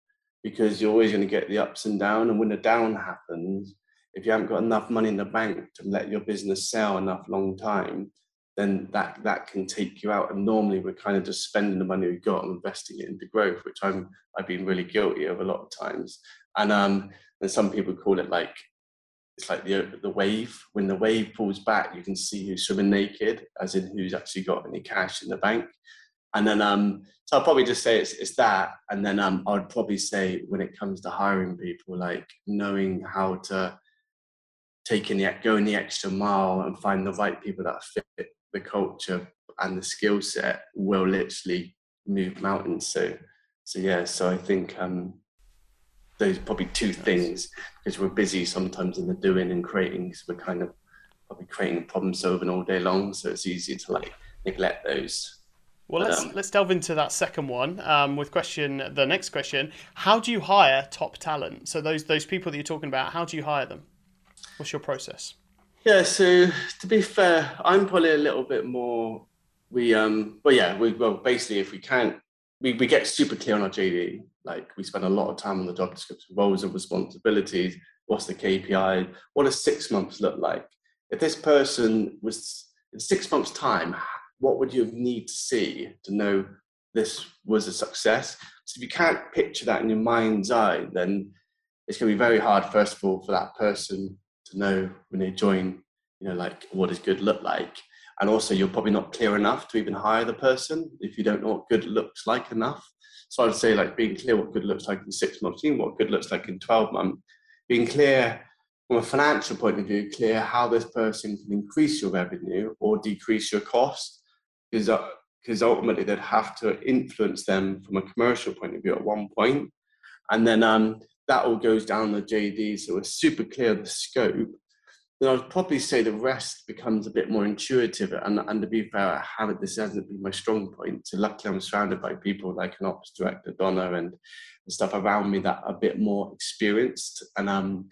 Because you're always going to get the ups and downs. And when the down happens, if you haven't got enough money in the bank to let your business sell enough long time, then that can take you out. And normally we're kind of just spending the money we've got and investing it into growth, which I've been really guilty of a lot of times. And some people call it the wave. When the wave pulls back, you can see who's swimming naked, as in who's actually got any cash in the bank. And then, so I'll probably just say it's that. And then I would probably say when it comes to hiring people, knowing how to go in the extra mile and find the right people that fit the culture and the skill set will literally move mountains. So I think those are probably two things, because we're busy sometimes in the doing and creating, because we're kind of probably creating and problem solving all day long. So it's easy to neglect those. Well, let's delve into that second one with the next question. How do you hire top talent? So those people that you're talking about, how do you hire them? What's your process? Yeah, so to be fair, I'm probably a little bit more, basically if we can't, we get super clear on our JD. Like, we spend a lot of time on the job description, roles and responsibilities. What's the KPI? What does 6 months look like? If this person was in 6 months' time, what would you need to see to know this was a success? So if you can't picture that in your mind's eye, then it's going to be very hard, first of all, for that person to know when they join, you know, like, what does good look like? And also, you're probably not clear enough to even hire the person if you don't know what good looks like enough. So I would say, like, being clear what good looks like in 6 months, seeing what good looks like in 12 months, being clear from a financial point of view, clear how this person can increase your revenue or decrease your cost, because ultimately they'd have to influence them from a commercial point of view at one point. And then that all goes down the JD, so it's super clear the scope. Then I would probably say the rest becomes a bit more intuitive. And to be fair, this hasn't been my strong point. So luckily I'm surrounded by people like an ops director, Donna, and stuff around me that are a bit more experienced. And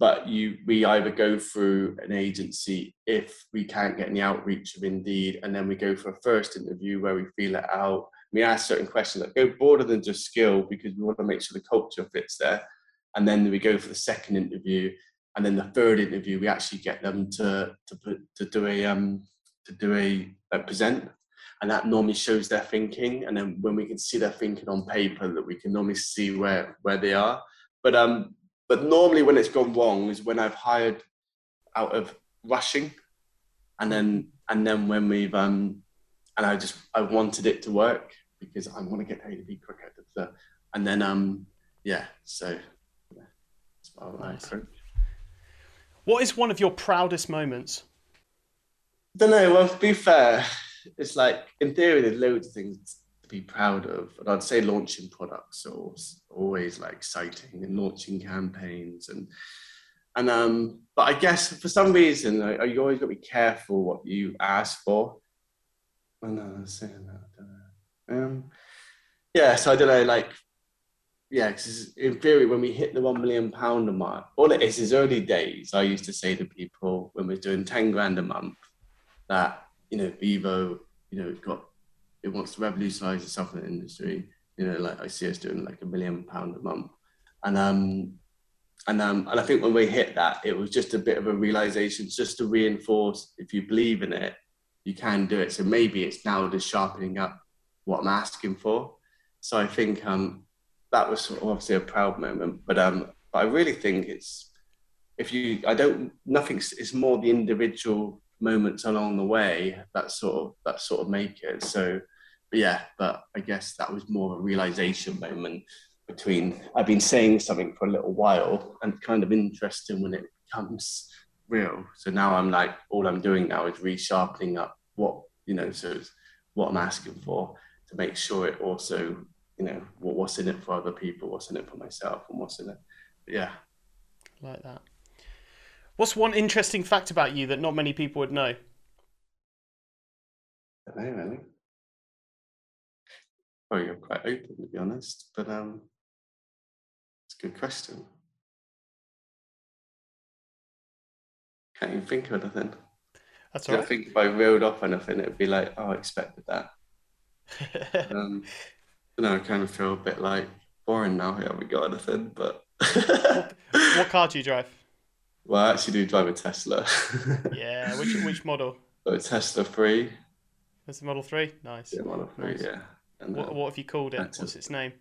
we either go through an agency if we can't get any outreach of Indeed, and then we go for a first interview where we feel it out. We ask certain questions that go broader than just skill, because we want to make sure the culture fits there. And then we go for the second interview. And then the third interview, we actually get them to do a present, and that normally shows their thinking. And then when we can see their thinking on paper, that we can normally see where they are. But normally when it's gone wrong is when I've hired out of rushing, and then when we've I wanted it to work because I want to get paid to be quicker. That's what I would like. Nice. What is one of your proudest moments? I don't know. Well, to be fair, it's like, in theory, there's loads of things to be proud of. And I'd say launching products are always like exciting, and launching campaigns. But I guess for some reason, you always got to be careful what you ask for. Oh, no, I'm saying that. I don't know. So I don't know, like, yeah, because in theory, when we hit the £1 million mark, all it is early days. I used to say to people when we're doing 10 grand a month that, you know, Vivo, you know, it wants to revolutionise itself in the industry. You know, like, I see us doing like £1 million a month. And I think when we hit that, it was just a bit of a realisation, just to reinforce, if you believe in it, you can do it. So maybe it's now just sharpening up what I'm asking for. So I think, that was obviously a proud moment, but I really think it's more the individual moments along the way that sort of make it. So, but I guess that was more of a realization moment between, I've been saying something for a little while and kind of interesting when it becomes real. So now I'm like, all I'm doing now is resharpening up what, you know, so it's what I'm asking for to make sure it also, you know, what's in it for other people, what's in it for myself, and what's in it. But yeah. I like that. What's one interesting fact about you that not many people would know? I don't know, really. Well, you're quite open, to be honest, but it's a good question. Can't even think of anything. That's all right. I think if I reeled off anything, it would be like, oh, I expected that. No, I kind of feel a bit like boring now. I haven't got anything, but... What car do you drive? Well, I actually do drive a Tesla. Yeah, which model? So a Tesla 3. That's a Model 3? Nice. Yeah, Model 3, nice. Yeah. And what have you called it? What's its name?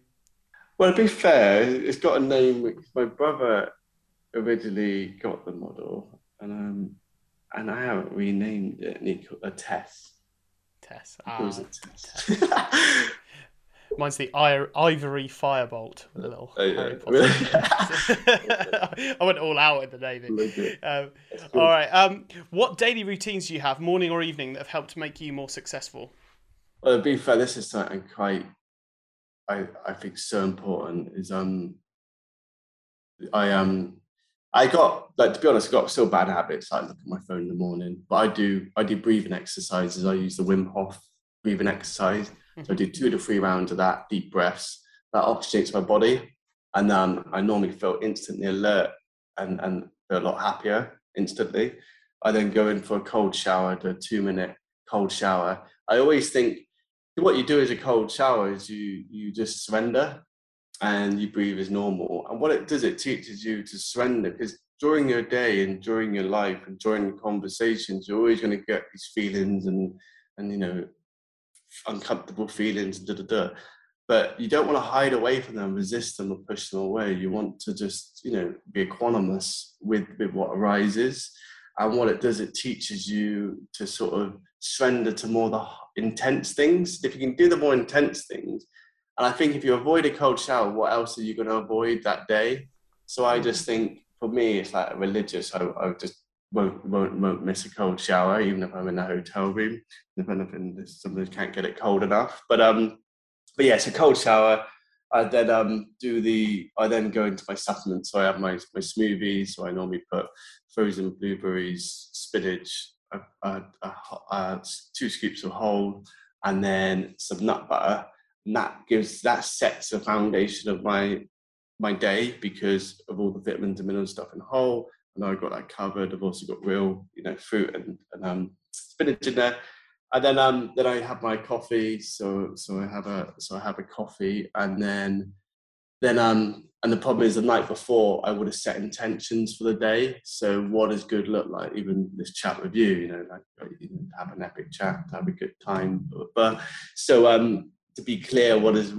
Well, to be fair, it's got a name which my brother originally got the model, and I haven't renamed it, and he called it a Tess. Tess. It was a Tess. Mine's the Ivory Firebolt. A little Harry Potter. Really? I went all out in the Navy. Cool. All right. What daily routines do you have, morning or evening, that have helped make you more successful? Well, to be fair, this is something I think so important. Is I got, like, to be honest, I got so bad habits. I look at my phone in the morning, but I do breathing exercises. I use the Wim Hof breathing exercise. So I do 2 to 3 rounds of that, deep breaths. That oxygenates my body. And I normally feel instantly alert and feel a lot happier instantly. I then go in for a cold shower, do a 2-minute cold shower. I always think what you do as a cold shower is you just surrender and you breathe as normal. And what it does, it teaches you to surrender, because during your day and during your life and during the conversations, you're always going to get these feelings and you know, uncomfortable feelings, But you don't want to hide away from them, resist them, or push them away. You want to just, you know, be equanimous with what arises. And what it does, it teaches you to sort of surrender to more the intense things. If you can do the more intense things, and I think if you avoid a cold shower, what else are you going to avoid that day? So I just think, for me, it's like religious. I just won't miss a cold shower, even if I'm in a hotel room. If anything, sometimes can't get it cold enough. But yeah, it's a cold shower. I then I then go into my supplements. So I have my smoothies. So I normally put frozen blueberries, spinach, two scoops of whole, and then some nut butter. And that sets the foundation of my day, because of all the vitamins and mineral stuff in whole. And I've got that covered. I've also got real, you know, fruit and spinach in there. And then I have my coffee. So I have a coffee, and then and the problem is, the night before I would have set intentions for the day. So what does good look like? Even this chat with you, you know, like have an epic chat, have a good time. But so to be clear, what is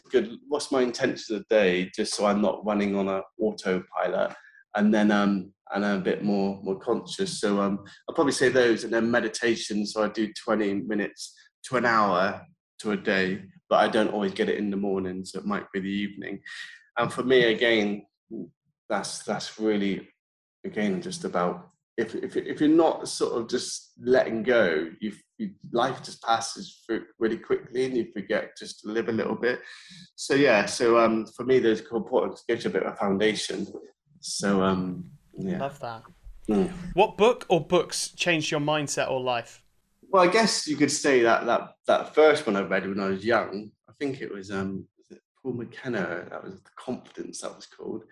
good? What's my intention of the day? Just so I'm not running on an autopilot, and then and I'm a bit more conscious. So I'll probably say those, and then meditation. So I do 20 minutes to an hour to a day, but I don't always get it in the morning, so it might be the evening. And for me, again, that's really, again, just about if you're not sort of just letting go, life just passes through really quickly, and you forget just to live a little bit. So yeah, so for me, there's important to give you a bit of a foundation. So yeah, love that. Mm. What book or books changed your mindset or life? Well, I guess you could say that first one I read when I was young. I think it was Paul McKenna. That was The Confidence, that was called.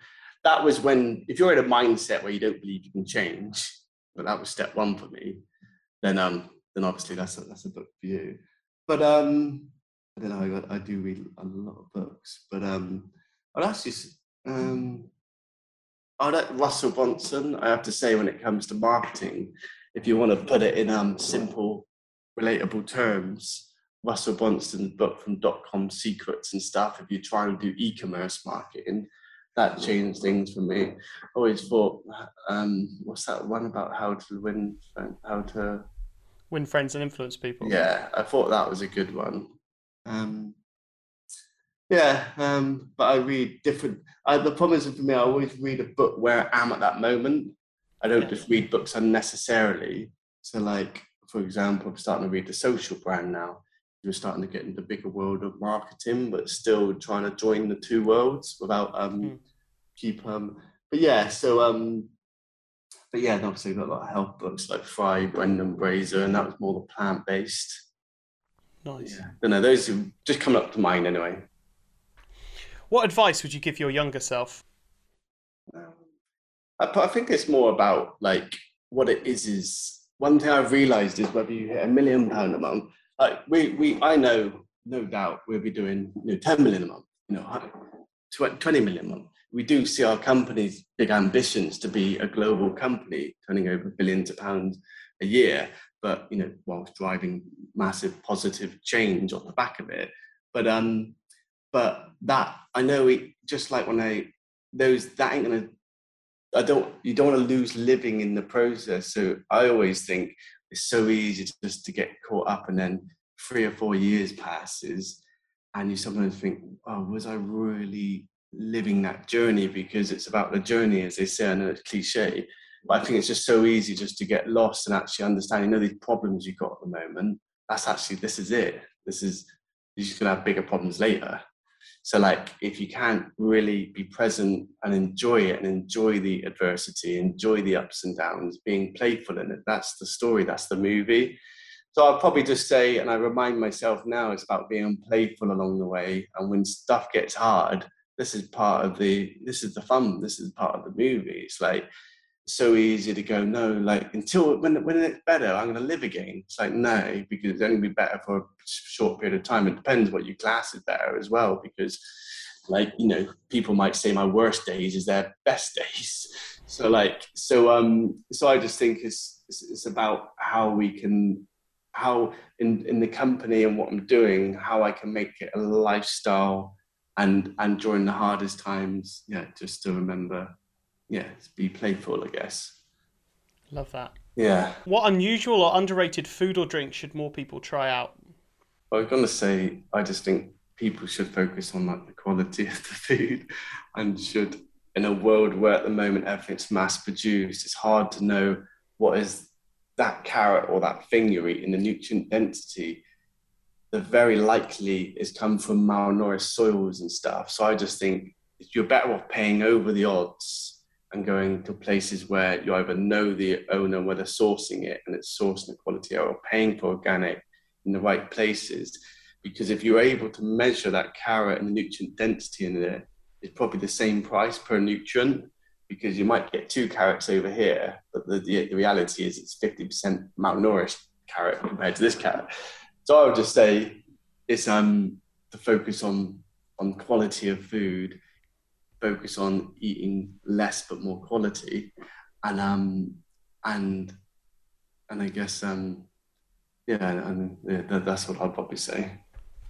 That was when, if you're in a mindset where you don't believe you can change, but that was step one for me, then obviously that's a book for you. But I don't know, I do read a lot of books, but I'd actually I like Russell Brunson, I have to say, when it comes to marketing. If you want to put it in simple, relatable terms, Russell Brunson's book from .com secrets and stuff, if you try and do e-commerce marketing, that changed things for me. I always thought, what's that one about how to win friends and influence people? Yeah, I thought that was a good one. But I read different. The problem is for me, I always read a book where I am at that moment. I don't just read books unnecessarily. So, like, for example, I'm starting to read The Social Brand now. You're starting to get into the bigger world of marketing, but still trying to join the two worlds without and obviously we've got a lot of health books like Fry, Brendan Brazier, and that was more the plant-based. Nice. Yeah. No, those are just coming up to mind anyway. What advice would you give your younger self? I think it's more about, like, what it is one thing I've realised is whether you hit £1 million a month, like I know, no doubt, we'll be doing, you know, 10 million a month, you know, 20 million a month. We do see our company's big ambitions to be a global company, turning over billions of pounds a year, but, you know, whilst driving massive positive change off the back of it. But that, I know, it, just like when that ain't going to, you don't want to lose living in the process. So I always think it's so easy just to get caught up, and then 3 or 4 years passes and you sometimes think, oh, was I really living that journey? Because it's about the journey, as they say. I know it's cliche, but I think it's just so easy just to get lost and actually understand, you know, these problems you've got at the moment, that's actually, this is it. This is, you're just going to have bigger problems later. So, like, if you can't really be present and enjoy it and enjoy the adversity, enjoy the ups and downs, being playful in it, that's the story, that's the movie. So I'll probably just say, and I remind myself now, it's about being playful along the way. And when stuff gets hard, this is the fun, this is part of the movie. It's like, so easy to go, no, like, until when it's better, I'm going to live again. It's like, no, because it's only be better for a short period of time. It depends what you class as better as well, because, like, you know, people might say my worst days is their best days. So like, so I just think it's about how we can, how in the company and what I'm doing, how I can make it a lifestyle, and during the hardest times, yeah, just to remember, yeah, be playful, I guess. Love that. Yeah. What unusual or underrated food or drink should more people try out? Well, I was gonna say, I just think people should focus on like the quality of the food, and should, in a world where at the moment everything's mass produced, it's hard to know what is that carrot or that thing you're eating, the nutrient density that very likely is come from malnourished soils and stuff. So I just think you're better off paying over the odds and going to places where you either know the owner, where they're sourcing it and it's sourced in the quality, or paying for organic in the right places. Because if you're able to measure that carrot and the nutrient density in there, it's probably the same price per nutrient, because you might get 2 carrots over here, but the reality is it's 50% malnourished carrot compared to this carrot. So I would just say it's the focus on quality of food, focus on eating less but more quality, and I guess that's what I'd probably say.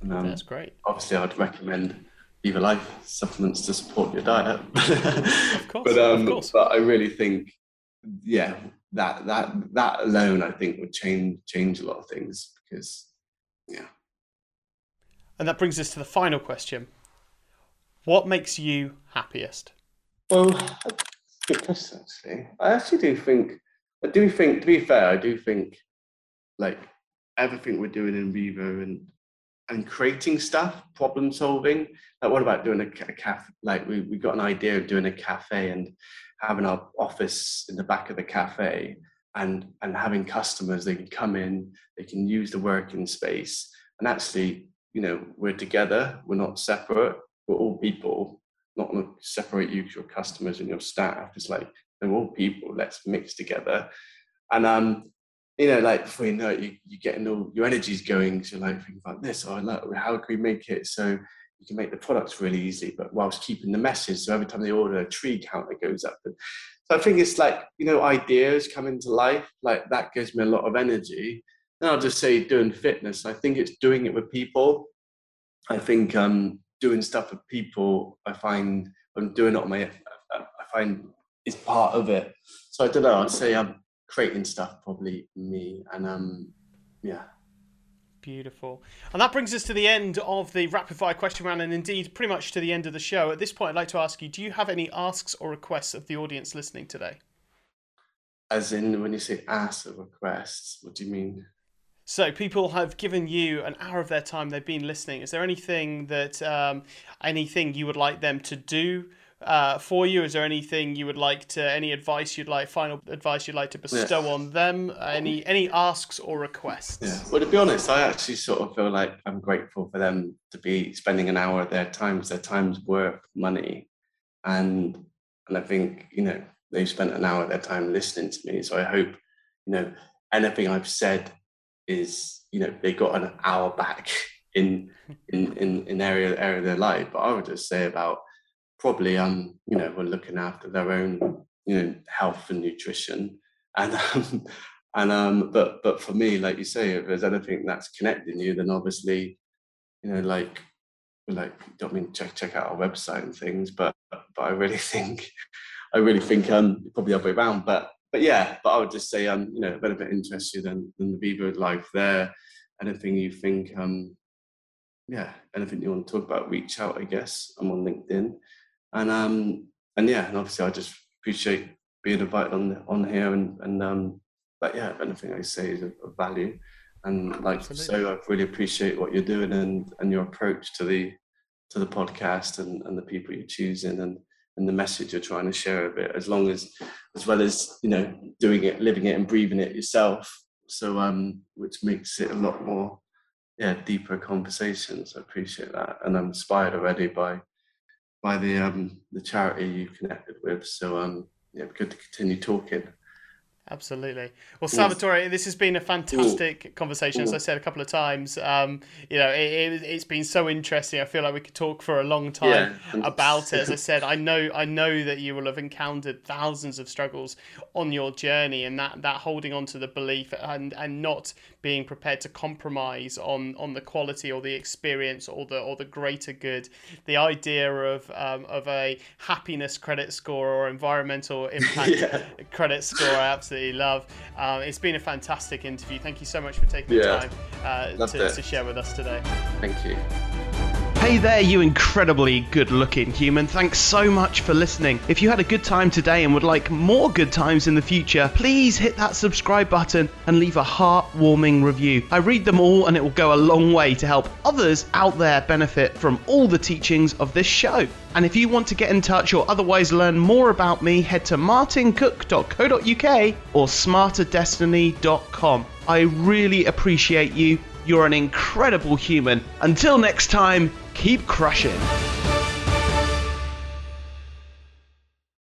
And, that's great. Obviously, I'd recommend VivoLife supplements to support your diet. Of course, but I really think, yeah, that alone I think would change a lot of things, because yeah. And that brings us to the final question. What makes you happiest? Well, good question, actually. I do think, to be fair, I do think like everything we're doing in Vivo and creating stuff, problem solving. Like, what about doing a cafe? Like, we got an idea of doing a cafe and having our office in the back of the cafe and having customers, they can come in, they can use the working space. And actually, you know, we're together, we're not separate. We're all people, not going to separate you to your customers and your staff. It's like, they're all people, let's mix together. And, you know, like before you know it, you're getting all your energy's going. So you're like thinking about this, or like, how can we make it so you can make the products really easily, but whilst keeping the message. So every time they order, a tree counter goes up. And so I think it's like, you know, ideas come into life. Like that gives me a lot of energy. And I'll just say doing fitness, I think it's doing it with people. I think, doing stuff with people, I find is part of it. So I don't know, I'd say I'm creating stuff, probably me, and yeah. Beautiful. And that brings us to the end of the rapid fire question round, and indeed pretty much to the end of the show. At this point, I'd like to ask you, do you have any asks or requests of the audience listening today? As in, when you say asks or requests, what do you mean? So people have given you an hour of their time, they've been listening. Is there anything that, anything you would like them to do for you? Is there anything you would like to, final advice you'd like to bestow on them? Any asks or requests? Yeah. Well, to be honest, I actually sort of feel like I'm grateful for them to be spending an hour of their time, because their time's worth money. And I think, you know, they've spent an hour of their time listening to me. So I hope, you know, anything I've said is, you know, they got an hour back in area of their life. But I would just say about probably you know, we're looking after their own, you know, health and nutrition, and but for me, like you say, if there's anything that's connecting you, then obviously, you know, like don't mean check out our website and things, but I really think probably the other way around, But yeah, but I would just say, you know, a bit of it interests you than the VivoLife there. Anything you think, anything you want to talk about, reach out, I guess. I'm on LinkedIn. And obviously I just appreciate being invited on here and if anything I say is of value. And like, absolutely. So I really appreciate what you're doing and your approach to the podcast and the people you're choosing and the message you're trying to share a bit, as well as, you know, doing it, living it and breathing it yourself. So, which makes it a lot more, deeper conversations. I appreciate that. And I'm inspired already by the charity you connected with. So, yeah, it'd be good to continue talking. Absolutely. Well, Salvatore, this has been a fantastic conversation, as I said a couple of times. You know, it's been so interesting. I feel like we could talk for a long time about it. As I said, I know that you will have encountered thousands of struggles on your journey, and that holding on to the belief and not being prepared to compromise on the quality or the experience or the greater good. The idea of a happiness credit score or environmental impact credit score, I absolutely love. It's been a fantastic interview. Thank you so much for taking the time to share with us today. Thank you. Hey there, you incredibly good-looking human. Thanks so much for listening. If you had a good time today and would like more good times in the future, please hit that subscribe button and leave a heartwarming review. I read them all, and it will go a long way to help others out there benefit from all the teachings of this show. And if you want to get in touch or otherwise learn more about me, head to martincook.co.uk or smarterdestiny.com. I really appreciate you. You're an incredible human. Until next time, keep crushing.